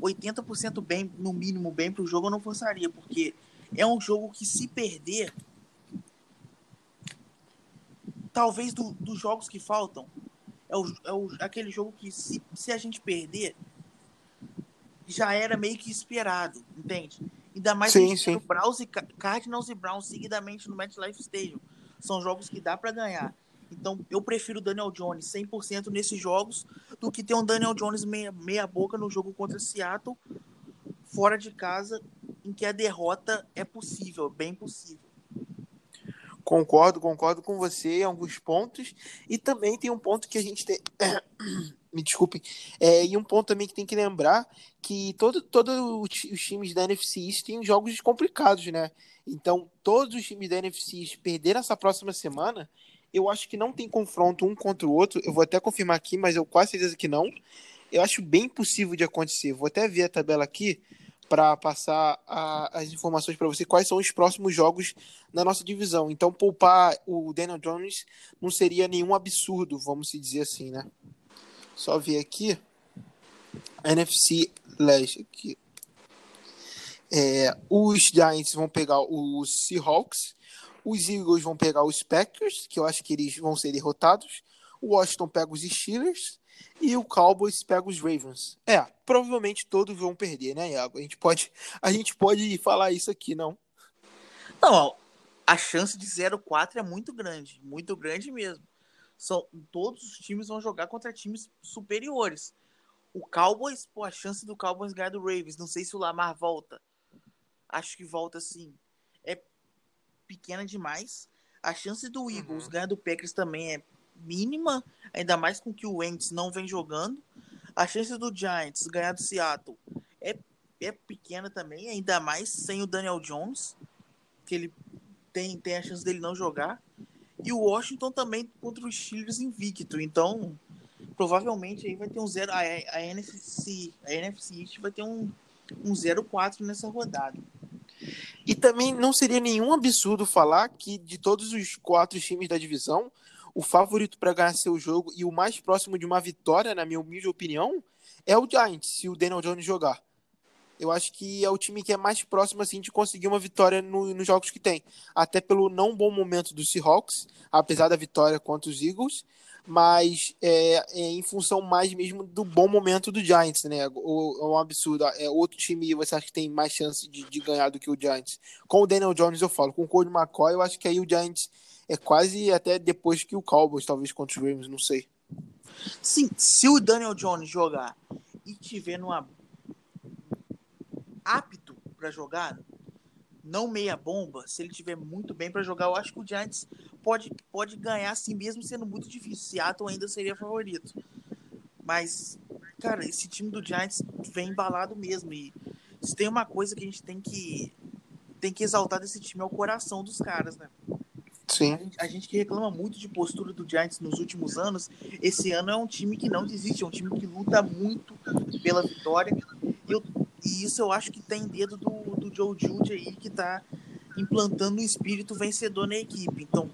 80% bem, no mínimo bem pro jogo, eu não forçaria, porque é um jogo que, se perder, talvez dos jogos que faltam, aquele jogo que, se a gente perder, já era meio que esperado, entende? Ainda mais no Browns e Cardinals e Browns seguidamente no MetLife Stadium. São jogos que dá pra ganhar. Então, eu prefiro o Daniel Jones 100% nesses jogos do que ter um Daniel Jones meia boca no jogo contra Seattle, fora de casa, em que a derrota é possível, bem possível. Concordo com você em alguns pontos. E também tem um ponto que a gente tem... Me desculpem. E um ponto também que tem que lembrar que todos os times da NFC East têm jogos complicados, né? Então, todos os times da NFC East perderam essa próxima semana, eu acho que não tem confronto um contra o outro. Eu vou até confirmar aqui, mas eu quase certeza que não. Eu acho bem possível de acontecer. Vou até ver a tabela aqui para passar as informações para você, quais são os próximos jogos na nossa divisão. Então, poupar o Daniel Jones não seria nenhum absurdo, vamos se dizer assim, né? Só ver aqui, NFC Leste aqui. Os Giants vão pegar os Seahawks, os Eagles vão pegar os Packers, que eu acho que eles vão ser derrotados, o Washington pega os Steelers e o Cowboys pega os Ravens. Provavelmente todos vão perder, né, Iago? A gente pode falar isso aqui, não? Não, a chance de 0-4 é muito grande mesmo. Todos os times vão jogar contra times superiores. O Cowboys, a chance do Cowboys ganhar do Ravens, não sei se o Lamar volta. Acho que volta sim. É pequena demais. A chance do Eagles ganhar do Packers também é mínima, ainda mais com que o Wentz não vem jogando. A chance do Giants ganhar do Seattle é pequena também, ainda mais sem o Daniel Jones, que ele tem a chance dele não jogar. E o Washington também contra os Steelers invicto. Então, provavelmente aí vai ter um 0. A NFC East vai ter um 0-4 nessa rodada. E também não seria nenhum absurdo falar que de todos os 4 times da divisão, o favorito para ganhar seu jogo e o mais próximo de uma vitória, na minha humilde opinião, é o Giants, se o Daniel Jones jogar. Eu acho que é o time que é mais próximo assim, de conseguir uma vitória nos jogos que tem. Até pelo não bom momento do Seahawks, apesar da vitória contra os Eagles, mas em função mais mesmo do bom momento do Giants, né? É um absurdo. Outro time você acha que tem mais chance de ganhar do que o Giants. Com o Daniel Jones eu falo, com o Colt McCoy eu acho que aí o Giants é quase até depois que o Cowboys, talvez contra os Ravens, não sei. Sim, se o Daniel Jones jogar e tiver numa apto para jogar, não meia bomba, se ele tiver muito bem para jogar, eu acho que o Giants pode ganhar assim, mesmo sendo muito difícil. Seattle ainda seria favorito, mas, cara, esse time do Giants vem embalado mesmo, e se tem uma coisa que a gente tem que exaltar desse time é o coração dos caras, né? Sim. A gente que reclama muito de postura do Giants nos últimos anos, esse ano é um time que não desiste, é um time que luta muito pela vitória, e isso eu acho que tem dedo do Joe Judge aí, que tá implantando um espírito vencedor na equipe. Então,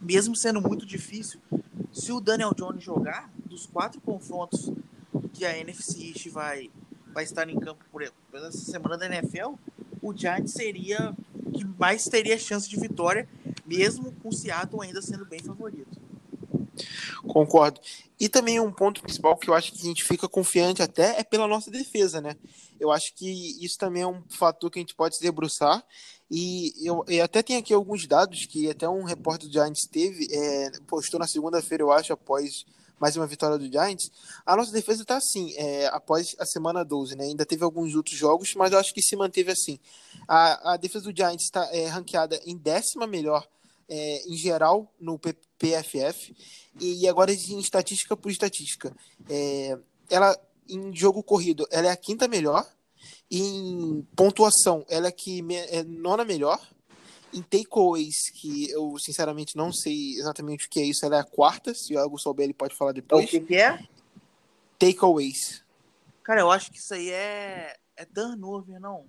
mesmo sendo muito difícil, se o Daniel Jones jogar, dos 4 confrontos que a NFC East vai estar em campo pela semana da NFL, o Giants seria que mais teria chance de vitória, mesmo com o Seattle ainda sendo bem favorito. Concordo. E também um ponto principal que eu acho que a gente fica confiante até é pela nossa defesa, né? Eu acho que isso também é um fator que a gente pode se debruçar, e eu até tenho aqui alguns dados que até um repórter do Giants postou na segunda-feira, eu acho, após mais uma vitória do Giants, a nossa defesa está assim, após a semana 12, né? Ainda teve alguns outros jogos, mas eu acho que se manteve assim. A defesa do Giants está ranqueada em 10ª melhor em geral no PFF, e agora em estatística por estatística. Ela, em jogo corrido, ela é a 5ª melhor, em pontuação, ela é a 9ª melhor, em takeaways, que eu sinceramente não sei exatamente o que é isso, ela é a 4ª, se o Iago souber ele pode falar depois. O que é? Takeaways. Cara, eu acho que isso aí é turnover, não?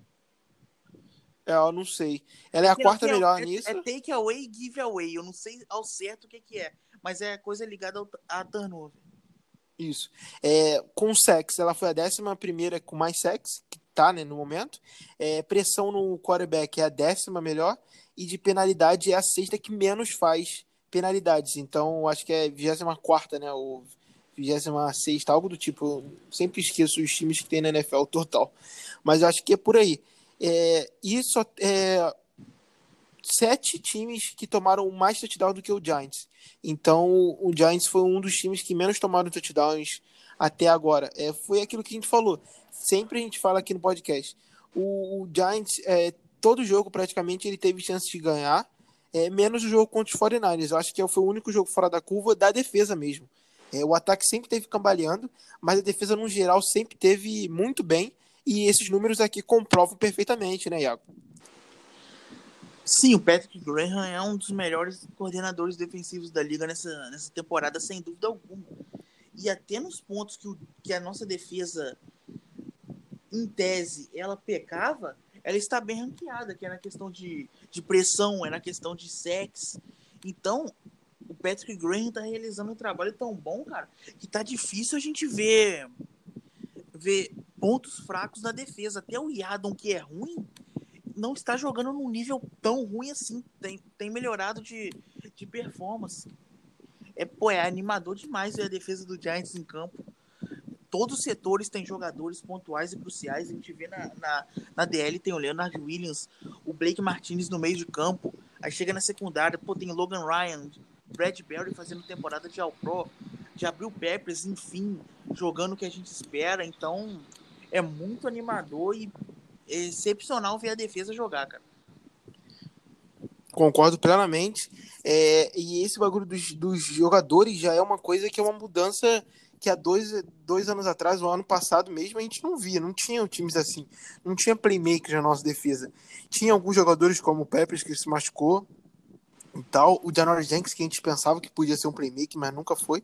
Eu não sei. Ela é a 4ª melhor nisso. É takeaway e giveaway, eu não sei ao certo o que é, mas é coisa ligada a turnover. Isso. Com sacks, ela foi a 11ª com mais sacks, que tá, né, no momento. Pressão no quarterback é a 10ª melhor, e de penalidade é a 6ª que menos faz penalidades. Então, acho que é 24ª, né, ou 26ª, algo do tipo. Eu sempre esqueço os times que tem na NFL total. Mas eu acho que é por aí. E só 7 times que tomaram mais touchdown do que o Giants. Então, o Giants foi um dos times que menos tomaram touchdowns até agora. Foi aquilo que a gente falou. Sempre a gente fala aqui no podcast. O Giants, todo jogo praticamente, ele teve chance de ganhar, menos o jogo contra os 49ers. Eu acho que foi o único jogo fora da curva da defesa mesmo. O ataque sempre teve cambaleando, mas a defesa, no geral, sempre teve muito bem. E esses números aqui comprovam perfeitamente, né, Iago? Sim, o Patrick Graham é um dos melhores coordenadores defensivos da liga nessa temporada, sem dúvida alguma. E até nos pontos que a nossa defesa, em tese, ela pecava, ela está bem ranqueada, que é na questão de pressão, é na questão de sacks. Então, o Patrick Graham está realizando um trabalho tão bom, cara, que tá difícil a gente ver pontos fracos na defesa. Até o Yadon, que é ruim, não está jogando num nível tão ruim assim, tem melhorado de performance. É animador demais ver a defesa do Giants em campo. Todos os setores têm jogadores pontuais e cruciais. A gente vê na DL, tem o Leonard Williams, o Blake Martinez no meio de campo, aí chega na secundária, tem o Logan Ryan, Bradberry fazendo temporada de All-Pro, Gabriel Peppers, enfim, jogando o que a gente espera. Então, é muito animador e excepcional ver a defesa jogar, cara. Concordo plenamente. E esse bagulho dos jogadores já é uma coisa que é uma mudança que há dois anos atrás, o ano passado mesmo, a gente não via, não tinha times assim, não tinha playmakers na nossa defesa. Tinha alguns jogadores como o Peppers, que se machucou e tal, o Janoris Jenkins, que a gente pensava que podia ser um playmaker, mas nunca foi.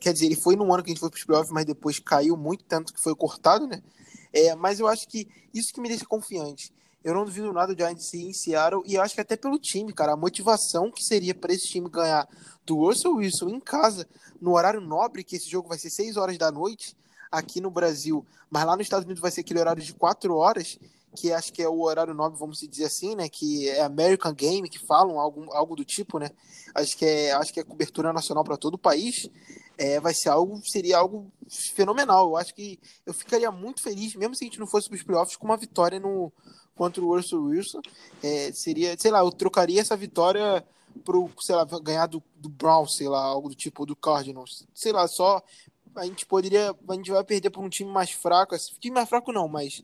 Quer dizer, ele foi num ano que a gente foi para os playoffs, mas depois caiu muito, tanto que foi cortado, né? Mas eu acho que isso que me deixa confiante. Eu não duvido nada do Giants ir em Seattle, e eu acho que até pelo time, cara, a motivação que seria para esse time ganhar do Russell Wilson em casa, no horário nobre, que esse jogo vai ser 6 horas da noite aqui no Brasil, mas lá nos Estados Unidos vai ser aquele horário de 4 horas, que acho que é o horário nobre, vamos dizer assim, né, que é American Game, que falam algo do tipo, né, acho que é cobertura nacional para todo o país. Vai ser seria algo fenomenal. Eu acho que eu ficaria muito feliz, mesmo se a gente não fosse para os playoffs, com uma vitória contra o Russell Wilson. Seria, sei lá, eu trocaria essa vitória pro, sei lá, ganhar do Browns, sei lá, algo do tipo, do Cardinals. Sei lá, só a gente vai perder para um time mais fraco. Time mais fraco não, mas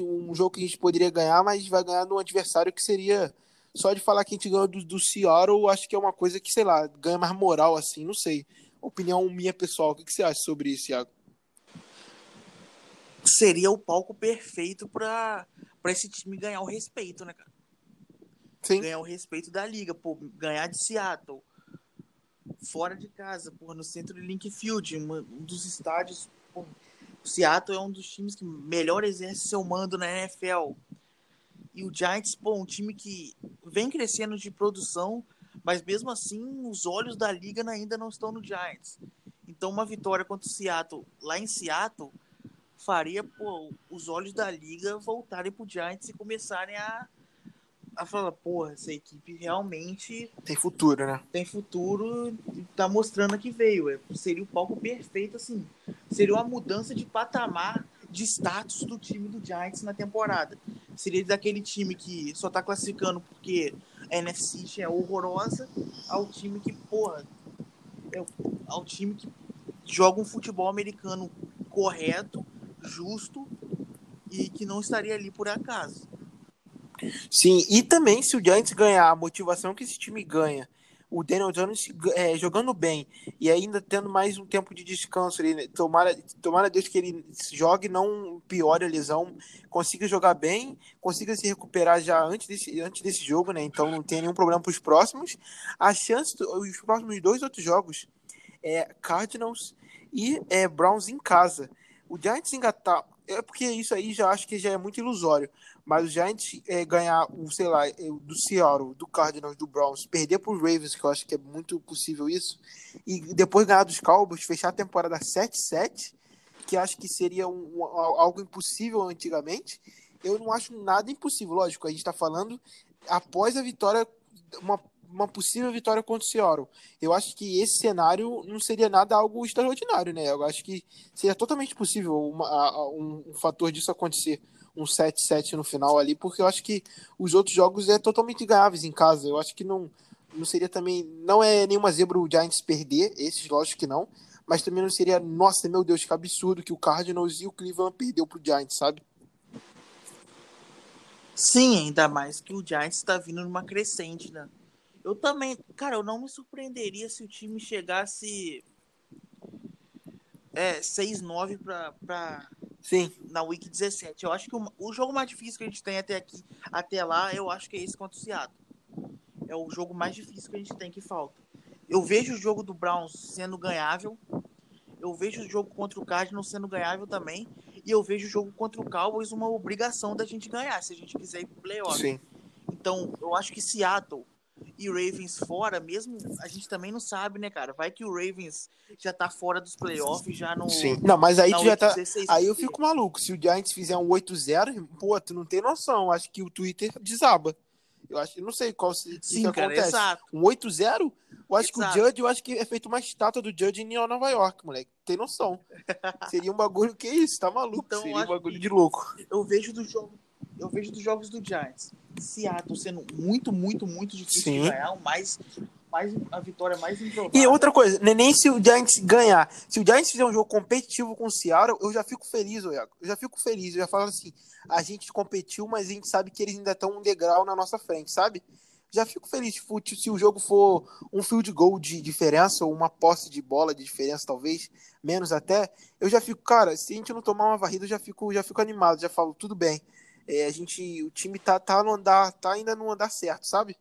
um jogo que a gente poderia ganhar, mas vai ganhar num adversário que seria, só de falar que a gente ganhou do Seattle, acho que é uma coisa que, sei lá, ganha mais moral, assim, não sei. Opinião minha pessoal, o que você acha sobre isso, Iago? Seria o palco perfeito para esse time ganhar o respeito, né, cara? Sim. Ganhar o respeito da liga, pô, ganhar de Seattle, fora de casa, pô, no centro de Lincoln Field, um dos estádios, pô, Seattle é um dos times que melhor exerce seu mando na NFL. E o Giants, pô, um time que vem crescendo de produção, mas mesmo assim, os olhos da liga ainda não estão no Giants. Então, uma vitória contra o Seattle, lá em Seattle, faria, pô, os olhos da liga voltarem pro Giants e começarem a falar, porra, essa equipe realmente tem futuro, né? Tem futuro, tá mostrando que veio. Seria o palco perfeito, assim. Seria uma mudança de patamar, de status do time do Giants na temporada. Seria daquele time que só tá classificando porque a NFC é horrorosa, ao time que, porra, é um time que joga um futebol americano correto, justo e que não estaria ali por acaso. Sim, e também se o Giants ganhar, a motivação que esse time ganha, o Daniel Jones jogando bem e ainda tendo mais um tempo de descanso, ele, tomara a Deus que ele jogue, não piore a lesão, consiga jogar bem, consiga se recuperar já antes desse jogo, né? Então não tem nenhum problema para os próximos. A chance, os próximos dois outros jogos é Cardinals e Browns em casa. O Giants engatar, porque isso aí já acho que já é muito ilusório. Mas o Giants ganhar o, sei lá, do Seattle, do Cardinals, do Browns, perder para os Ravens, que eu acho que é muito possível isso, e depois ganhar dos Cowboys, fechar a temporada 7-7, que acho que seria algo impossível antigamente, eu não acho nada impossível. Lógico, a gente está falando após a vitória, uma possível vitória contra o Seattle. Eu acho que esse cenário não seria nada algo extraordinário, né? Eu acho que seria totalmente possível um fator disso acontecer. Um 7-7 no final ali, porque eu acho que os outros jogos é totalmente ganháveis em casa. Eu acho que não seria também... Não é nenhuma zebra o Giants perder, esses lógico que não, mas também não seria... Nossa, meu Deus, que absurdo que o Cardinals e o Cleveland perdeu pro Giants, sabe? Sim, ainda mais que o Giants tá vindo numa crescente, né? Eu também... Cara, eu não me surpreenderia se o time chegasse 6-9 pra... Sim. Na Week 17. Eu acho que o jogo mais difícil que a gente tem até lá, eu acho que é esse contra o Seattle. É o jogo mais difícil que a gente tem que falta. Eu vejo o jogo do Browns sendo ganhável. Eu vejo o jogo contra o Cardinals sendo ganhável também. E eu vejo o jogo contra o Cowboys uma obrigação da gente ganhar, se a gente quiser ir pro playoff. Sim. Então, eu acho que Seattle e Ravens fora, mesmo a gente também não sabe, né, cara? Vai que o Ravens já tá fora dos playoffs, já não... Sim. Não, mas aí tu já tá... 16, aí eu fico maluco. Se o Giants fizer um 8-0, pô, tu não tem noção. Acho que o Twitter desaba. Eu acho, eu não sei qual se Sim, que cara, acontece. Exato. Um 8-0? Eu acho exato. Que o Judge, eu acho que é feito uma estátua do Judge em Nova York, moleque. Tem noção. Seria um bagulho que é isso, tá maluco? Então, seria um bagulho de louco. Eu vejo dos jogos do Giants Seattle sendo muito, muito, muito difícil Sim. de ganhar, mais a vitória mais improvável. E outra coisa, nem se o Giants ganhar, se o Giants fizer um jogo competitivo com o Seattle, eu já fico feliz, Iago. Eu já fico feliz, eu já falo assim, a gente competiu, mas a gente sabe que eles ainda estão um degrau na nossa frente, sabe? Já fico feliz se o jogo for um field goal de diferença, ou uma posse de bola de diferença, talvez, menos até, eu já fico, cara, se a gente não tomar uma varrida, eu já fico animado, já falo, tudo bem. O time tá ainda no andar certo, sabe?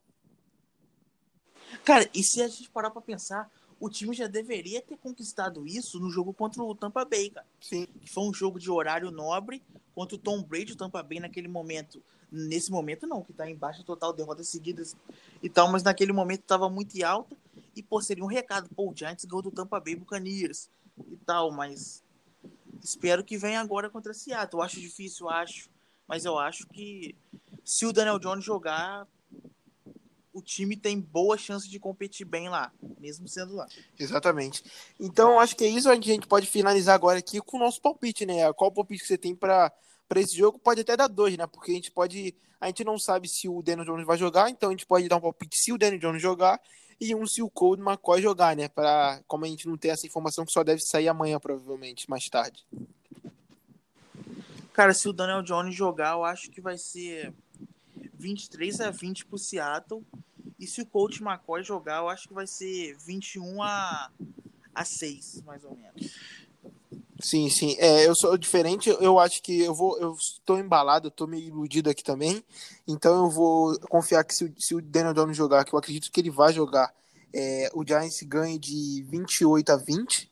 Cara, e se a gente parar pra pensar, o time já deveria ter conquistado isso no jogo contra o Tampa Bay, cara. Sim. Que foi um jogo de horário nobre contra o Tom Brady, o Tampa Bay naquele momento. Nesse momento não, que tá em baixa total, derrotas seguidas e tal, mas naquele momento tava muito em alta e, pô, seria um recado. Pô, o Giants ganhou do Tampa Bay Buccaneers e tal, mas espero que venha agora contra a Seattle. Eu acho difícil, mas eu acho que se o Daniel Jones jogar, o time tem boa chance de competir bem lá, mesmo sendo lá. Exatamente. Então, acho que é isso. A gente pode finalizar agora aqui com o nosso palpite, né? Qual palpite que você tem para esse jogo? Pode até dar 2, né? Porque a gente não sabe se o Daniel Jones vai jogar, então a gente pode dar um palpite se o Daniel Jones jogar e um se o Colt McCoy jogar, né? Como a gente não tem essa informação que só deve sair amanhã, provavelmente, mais tarde. Cara, se o Daniel Jones jogar, eu acho que vai ser 23-20 pro Seattle. E se o Colt McCoy jogar, eu acho que vai ser 21-6, mais ou menos. Sim. Eu sou diferente. Eu acho que eu estou embalado, eu estou meio iludido aqui também. Então eu vou confiar que se o Daniel Jones jogar, que eu acredito que ele vai jogar, o Giants ganha de 28-20.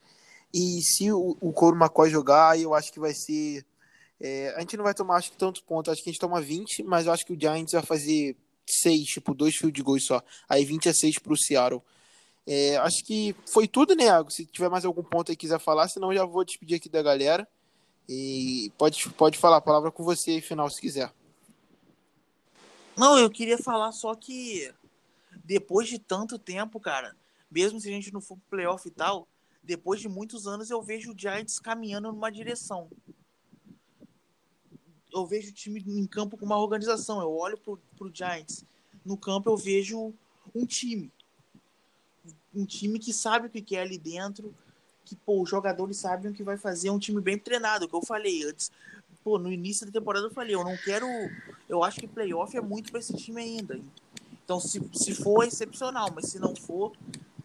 E se o Colt McCoy jogar, eu acho que vai ser... a gente não vai tomar, acho que, tanto ponto. Acho que a gente toma 20, mas eu acho que o Giants vai fazer 6, tipo, 2 field goals só. Aí 20-6 pro Seattle. Acho que foi tudo, né, Iago? Se tiver mais algum ponto aí que quiser falar, senão eu já vou despedir aqui da galera. E pode falar a palavra com você aí, final, se quiser. Não, eu queria falar só que depois de tanto tempo, cara, mesmo se a gente não for pro playoff e tal, depois de muitos anos eu vejo o Giants caminhando numa direção. Eu vejo o time em campo com uma organização. Eu olho pro Giants. No campo eu vejo um time. um time que sabe o que é ali dentro, que, pô, os jogadores sabem o que vai fazer, é um time bem treinado, que eu falei antes. Pô, no início da temporada eu falei, eu não quero... Eu acho que playoff é muito pra esse time ainda. Então, se for, é excepcional, mas se não for,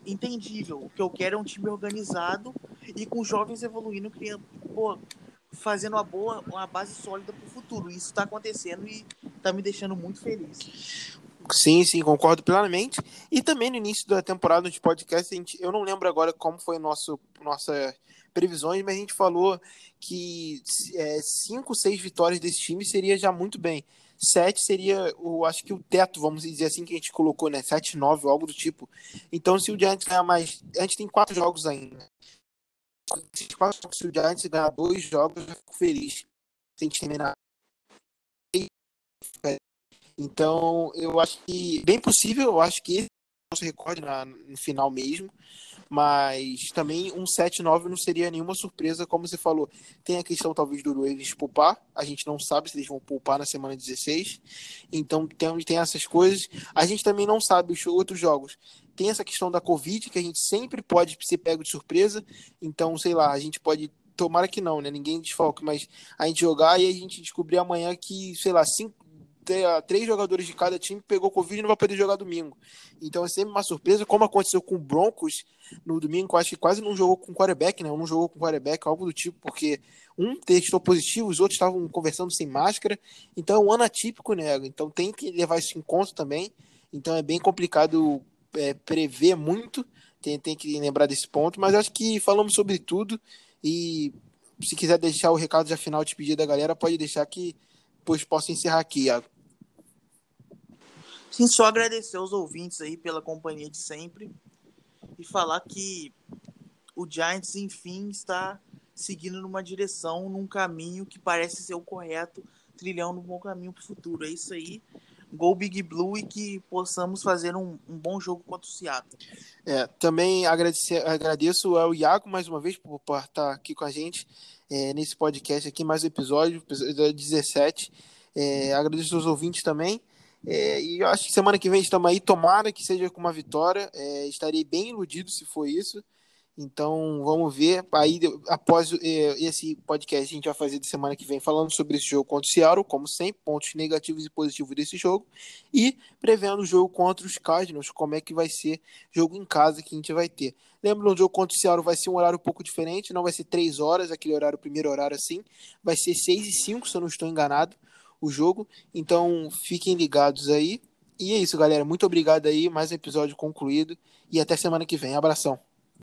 entendível. O que eu quero é um time organizado e com jovens evoluindo, criando, pô, fazendo uma base sólida pro futuro. Isso tá acontecendo e tá me deixando muito feliz. Sim, concordo plenamente. E também no início da temporada de podcast, eu não lembro agora como foi nossa previsões, mas a gente falou que 5, 6 vitórias desse time seria já muito bem. 7 seria, acho que o teto, vamos dizer assim, que a gente colocou, né? 7, 9, algo do tipo. Então, se o Giants ganhar mais... A gente tem 4 jogos ainda. Se o Giants ganhar 2 jogos, eu fico feliz. Se a gente terminar... Então, eu acho que... Bem possível, eu acho que esse é o nosso recorde no final mesmo. Mas também um 7-9 não seria nenhuma surpresa, como você falou. Tem a questão, talvez, do Ravens poupar. A gente não sabe se eles vão poupar na semana 16. Então, tem essas coisas. A gente também não sabe os outros jogos. Tem essa questão da Covid, que a gente sempre pode ser pego de surpresa. Então, sei lá, a gente pode... Tomara que não, né? Ninguém desfalque, mas a gente jogar e a gente descobrir amanhã que, sei lá, 3 jogadores de cada time pegou Covid e não vai poder jogar domingo. Então é sempre uma surpresa, como aconteceu com o Broncos no domingo, acho que quase não jogou com quarterback, né? Não jogou com quarterback, algo do tipo, porque um testou positivo, os outros estavam conversando sem máscara. Então é um ano atípico, né? Então tem que levar isso em conta também. Então é bem complicado prever muito, tem que lembrar desse ponto, mas acho que falamos sobre tudo. E se quiser deixar o recado já final, te pedir da galera, pode deixar que depois posso encerrar aqui, Iago. Sim, só agradecer aos ouvintes aí pela companhia de sempre e falar que o Giants, enfim, está seguindo numa direção, num caminho que parece ser o correto, trilhando um bom caminho para o futuro. É isso aí. Go Big Blue e que possamos fazer um bom jogo contra o Seattle. Também agradeço ao Iago mais uma vez por estar aqui com a gente nesse podcast aqui, mais um episódio 17. Agradeço aos ouvintes também. E eu acho que semana que vem estamos aí, tomara que seja com uma vitória. Estarei bem iludido se for isso. Então vamos ver. Aí após esse podcast a gente vai fazer de semana que vem falando sobre esse jogo contra o Seattle, como sempre, pontos negativos e positivos desse jogo, e prevendo o jogo contra os Cardinals, como é que vai ser jogo em casa que a gente vai ter. Lembra, o jogo contra o Seattle vai ser um horário um pouco diferente, não vai ser 3 horas, aquele horário, primeiro horário assim, vai ser 6:05, se eu não estou enganado, o jogo. Então fiquem ligados aí. E é isso, galera. Muito obrigado aí, mais um episódio concluído e até semana que vem. Abração.